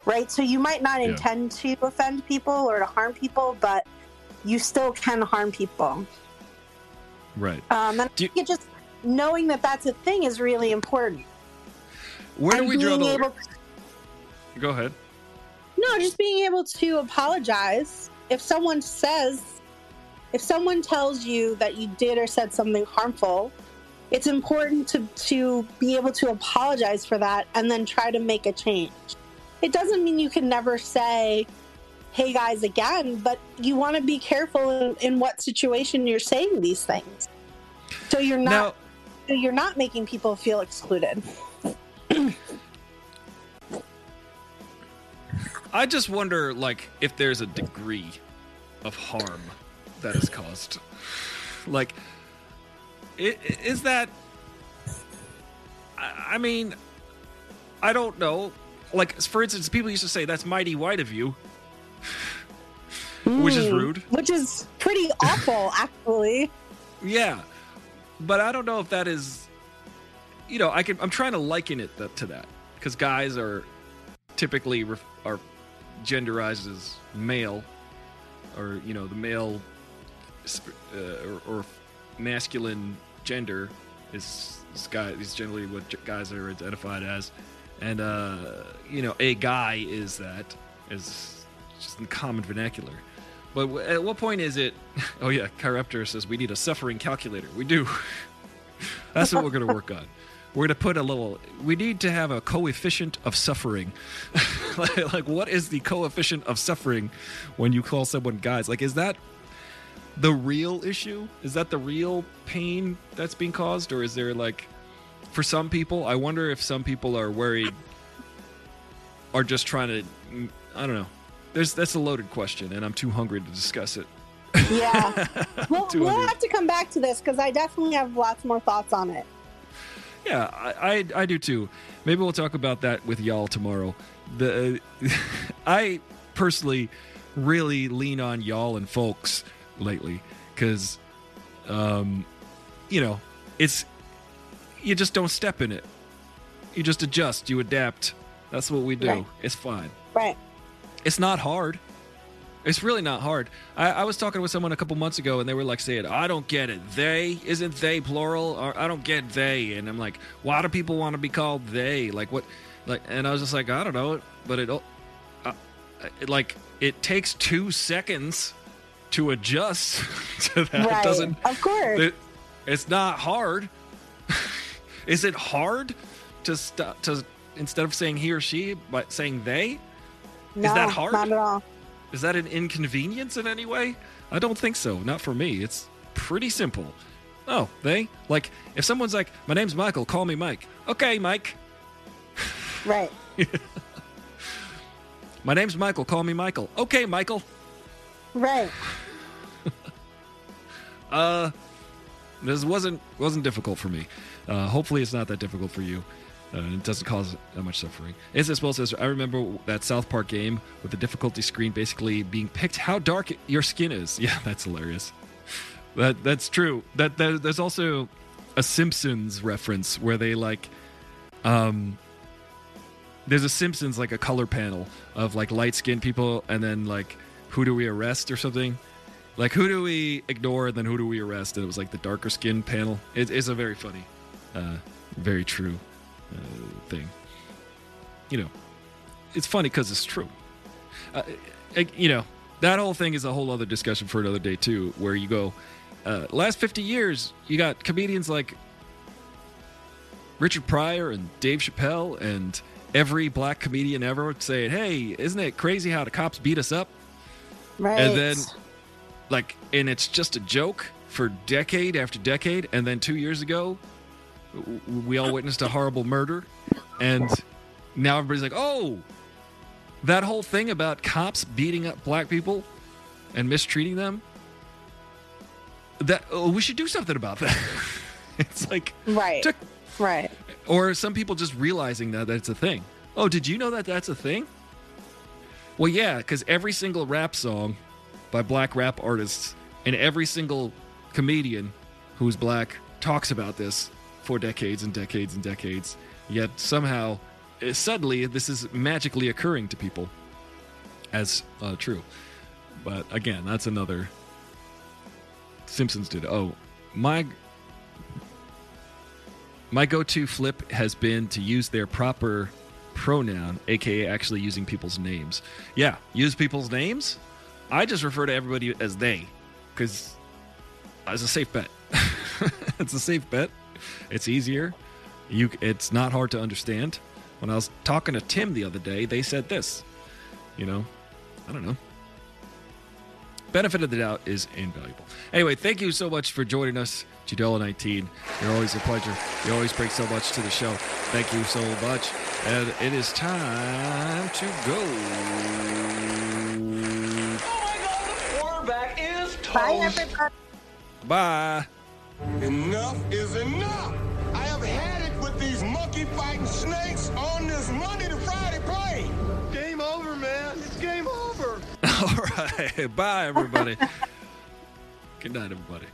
right? So you might not intend to offend people or to harm people, but you still can harm people. Right. And just knowing that that's a thing is really important. Where do we draw the line? Go ahead. No, just being able to apologize. If someone tells you that you did or said something harmful, it's important to be able to apologize for that and then try to make a change. It doesn't mean you can never say, hey guys, again, but you want to be careful in what situation you're saying these things, so you're not making people feel excluded. I just wonder, like, if there's a degree of harm that is caused. Like, is that? I mean, I don't know. Like, for instance, people used to say, "That's mighty white of you." Which is rude. Which is pretty awful, actually. Yeah. But I don't know if that is, you know, I'm trying to liken it to that, because guys are typically are genderized as male, or, you know, the male or masculine gender is generally what guys are identified as. And, you know, a guy is just in common vernacular. But at what point is it? Oh yeah, Chireptor says we need a suffering calculator. We do. That's what we're going to work on. We're going to put a little. We need to have a coefficient of suffering. like, what is the coefficient of suffering when you call someone guys? Like, is that the real issue? Is that the real pain that's being caused, or is there like, for some people, I wonder if some people are worried, are just trying to. I don't know. That's a loaded question, and I'm too hungry to discuss it. Yeah, we'll have to come back to this because I definitely have lots more thoughts on it. Yeah, I do too. Maybe we'll talk about that with y'all tomorrow. I personally really lean on y'all and folks lately because, you know, you just don't step in it. You just adjust. You adapt. That's what we do. Right. It's fine. Right. It's not hard. It's really not hard. I was talking with someone a couple months ago, and they were like saying, I don't get it. They? Isn't they plural? Or, I don't get they. And I'm like, why do people want to be called they? Like, what? Like, and I was just like, I don't know. But it takes 2 seconds to adjust to that. Right. It doesn't, of course. It's not hard. Is it hard to instead of saying he or she, but saying they? No, is that hard? Not at all. Is that an inconvenience in any way? I don't think so. Not for me. It's pretty simple. Oh, they? Like, if someone's like, my name's Michael, call me Mike. Okay, Mike. Right. My name's Michael, call me Michael. Okay, Michael. Right. This wasn't difficult for me. Hopefully it's not that difficult for you. It doesn't cause that much suffering. Isabel says, I remember that South Park game with the difficulty screen basically being picked how dark your skin is. Yeah, that's hilarious. That's true. There's also a Simpsons reference where they like... there's a Simpsons, like a color panel of like light-skinned people and then like, who do we arrest or something? Like, who do we ignore and then who do we arrest? And it was like the darker-skinned panel. It's a very funny, very true thing. You know, it's funny because it's true. You know, that whole thing is a whole other discussion for another day too, where you go last 50 years you got comedians like Richard Pryor and Dave Chappelle and every black comedian ever saying, hey, isn't it crazy how the cops beat us up? Right. And then like, and it's just a joke for decade after decade, and then 2 years ago we all witnessed a horrible murder, and now everybody's like, oh, that whole thing about cops beating up black people and mistreating them, that we should do something about that. It's like, right. Right. Or some people just realizing that that's a thing. Oh, did you know that that's a thing? Well, yeah, because every single rap song by black rap artists and every single comedian who's black talks about this for decades and decades and decades, yet somehow suddenly this is magically occurring to people as true. But again, that's another Simpsons did. Oh, my go-to flip has been to use their proper pronoun, aka actually using people's names. Yeah, use people's names. I just refer to everybody as they because it's a safe bet. It's a safe bet. It's easier. It's not hard to understand. When I was talking to Tim the other day, they said this. You know, I don't know. Benefit of the doubt is invaluable. Anyway, thank you so much for joining us, Judella19. You're always a pleasure. You always bring so much to the show. Thank you so much. And it is time to go. Oh my God, the quarterback is toast. Bye, everybody. Bye. Enough is enough. I have had it with these monkey fighting snakes on this Monday to Friday play. Game over, man. It's game over. All right. Bye, everybody. Good night, everybody.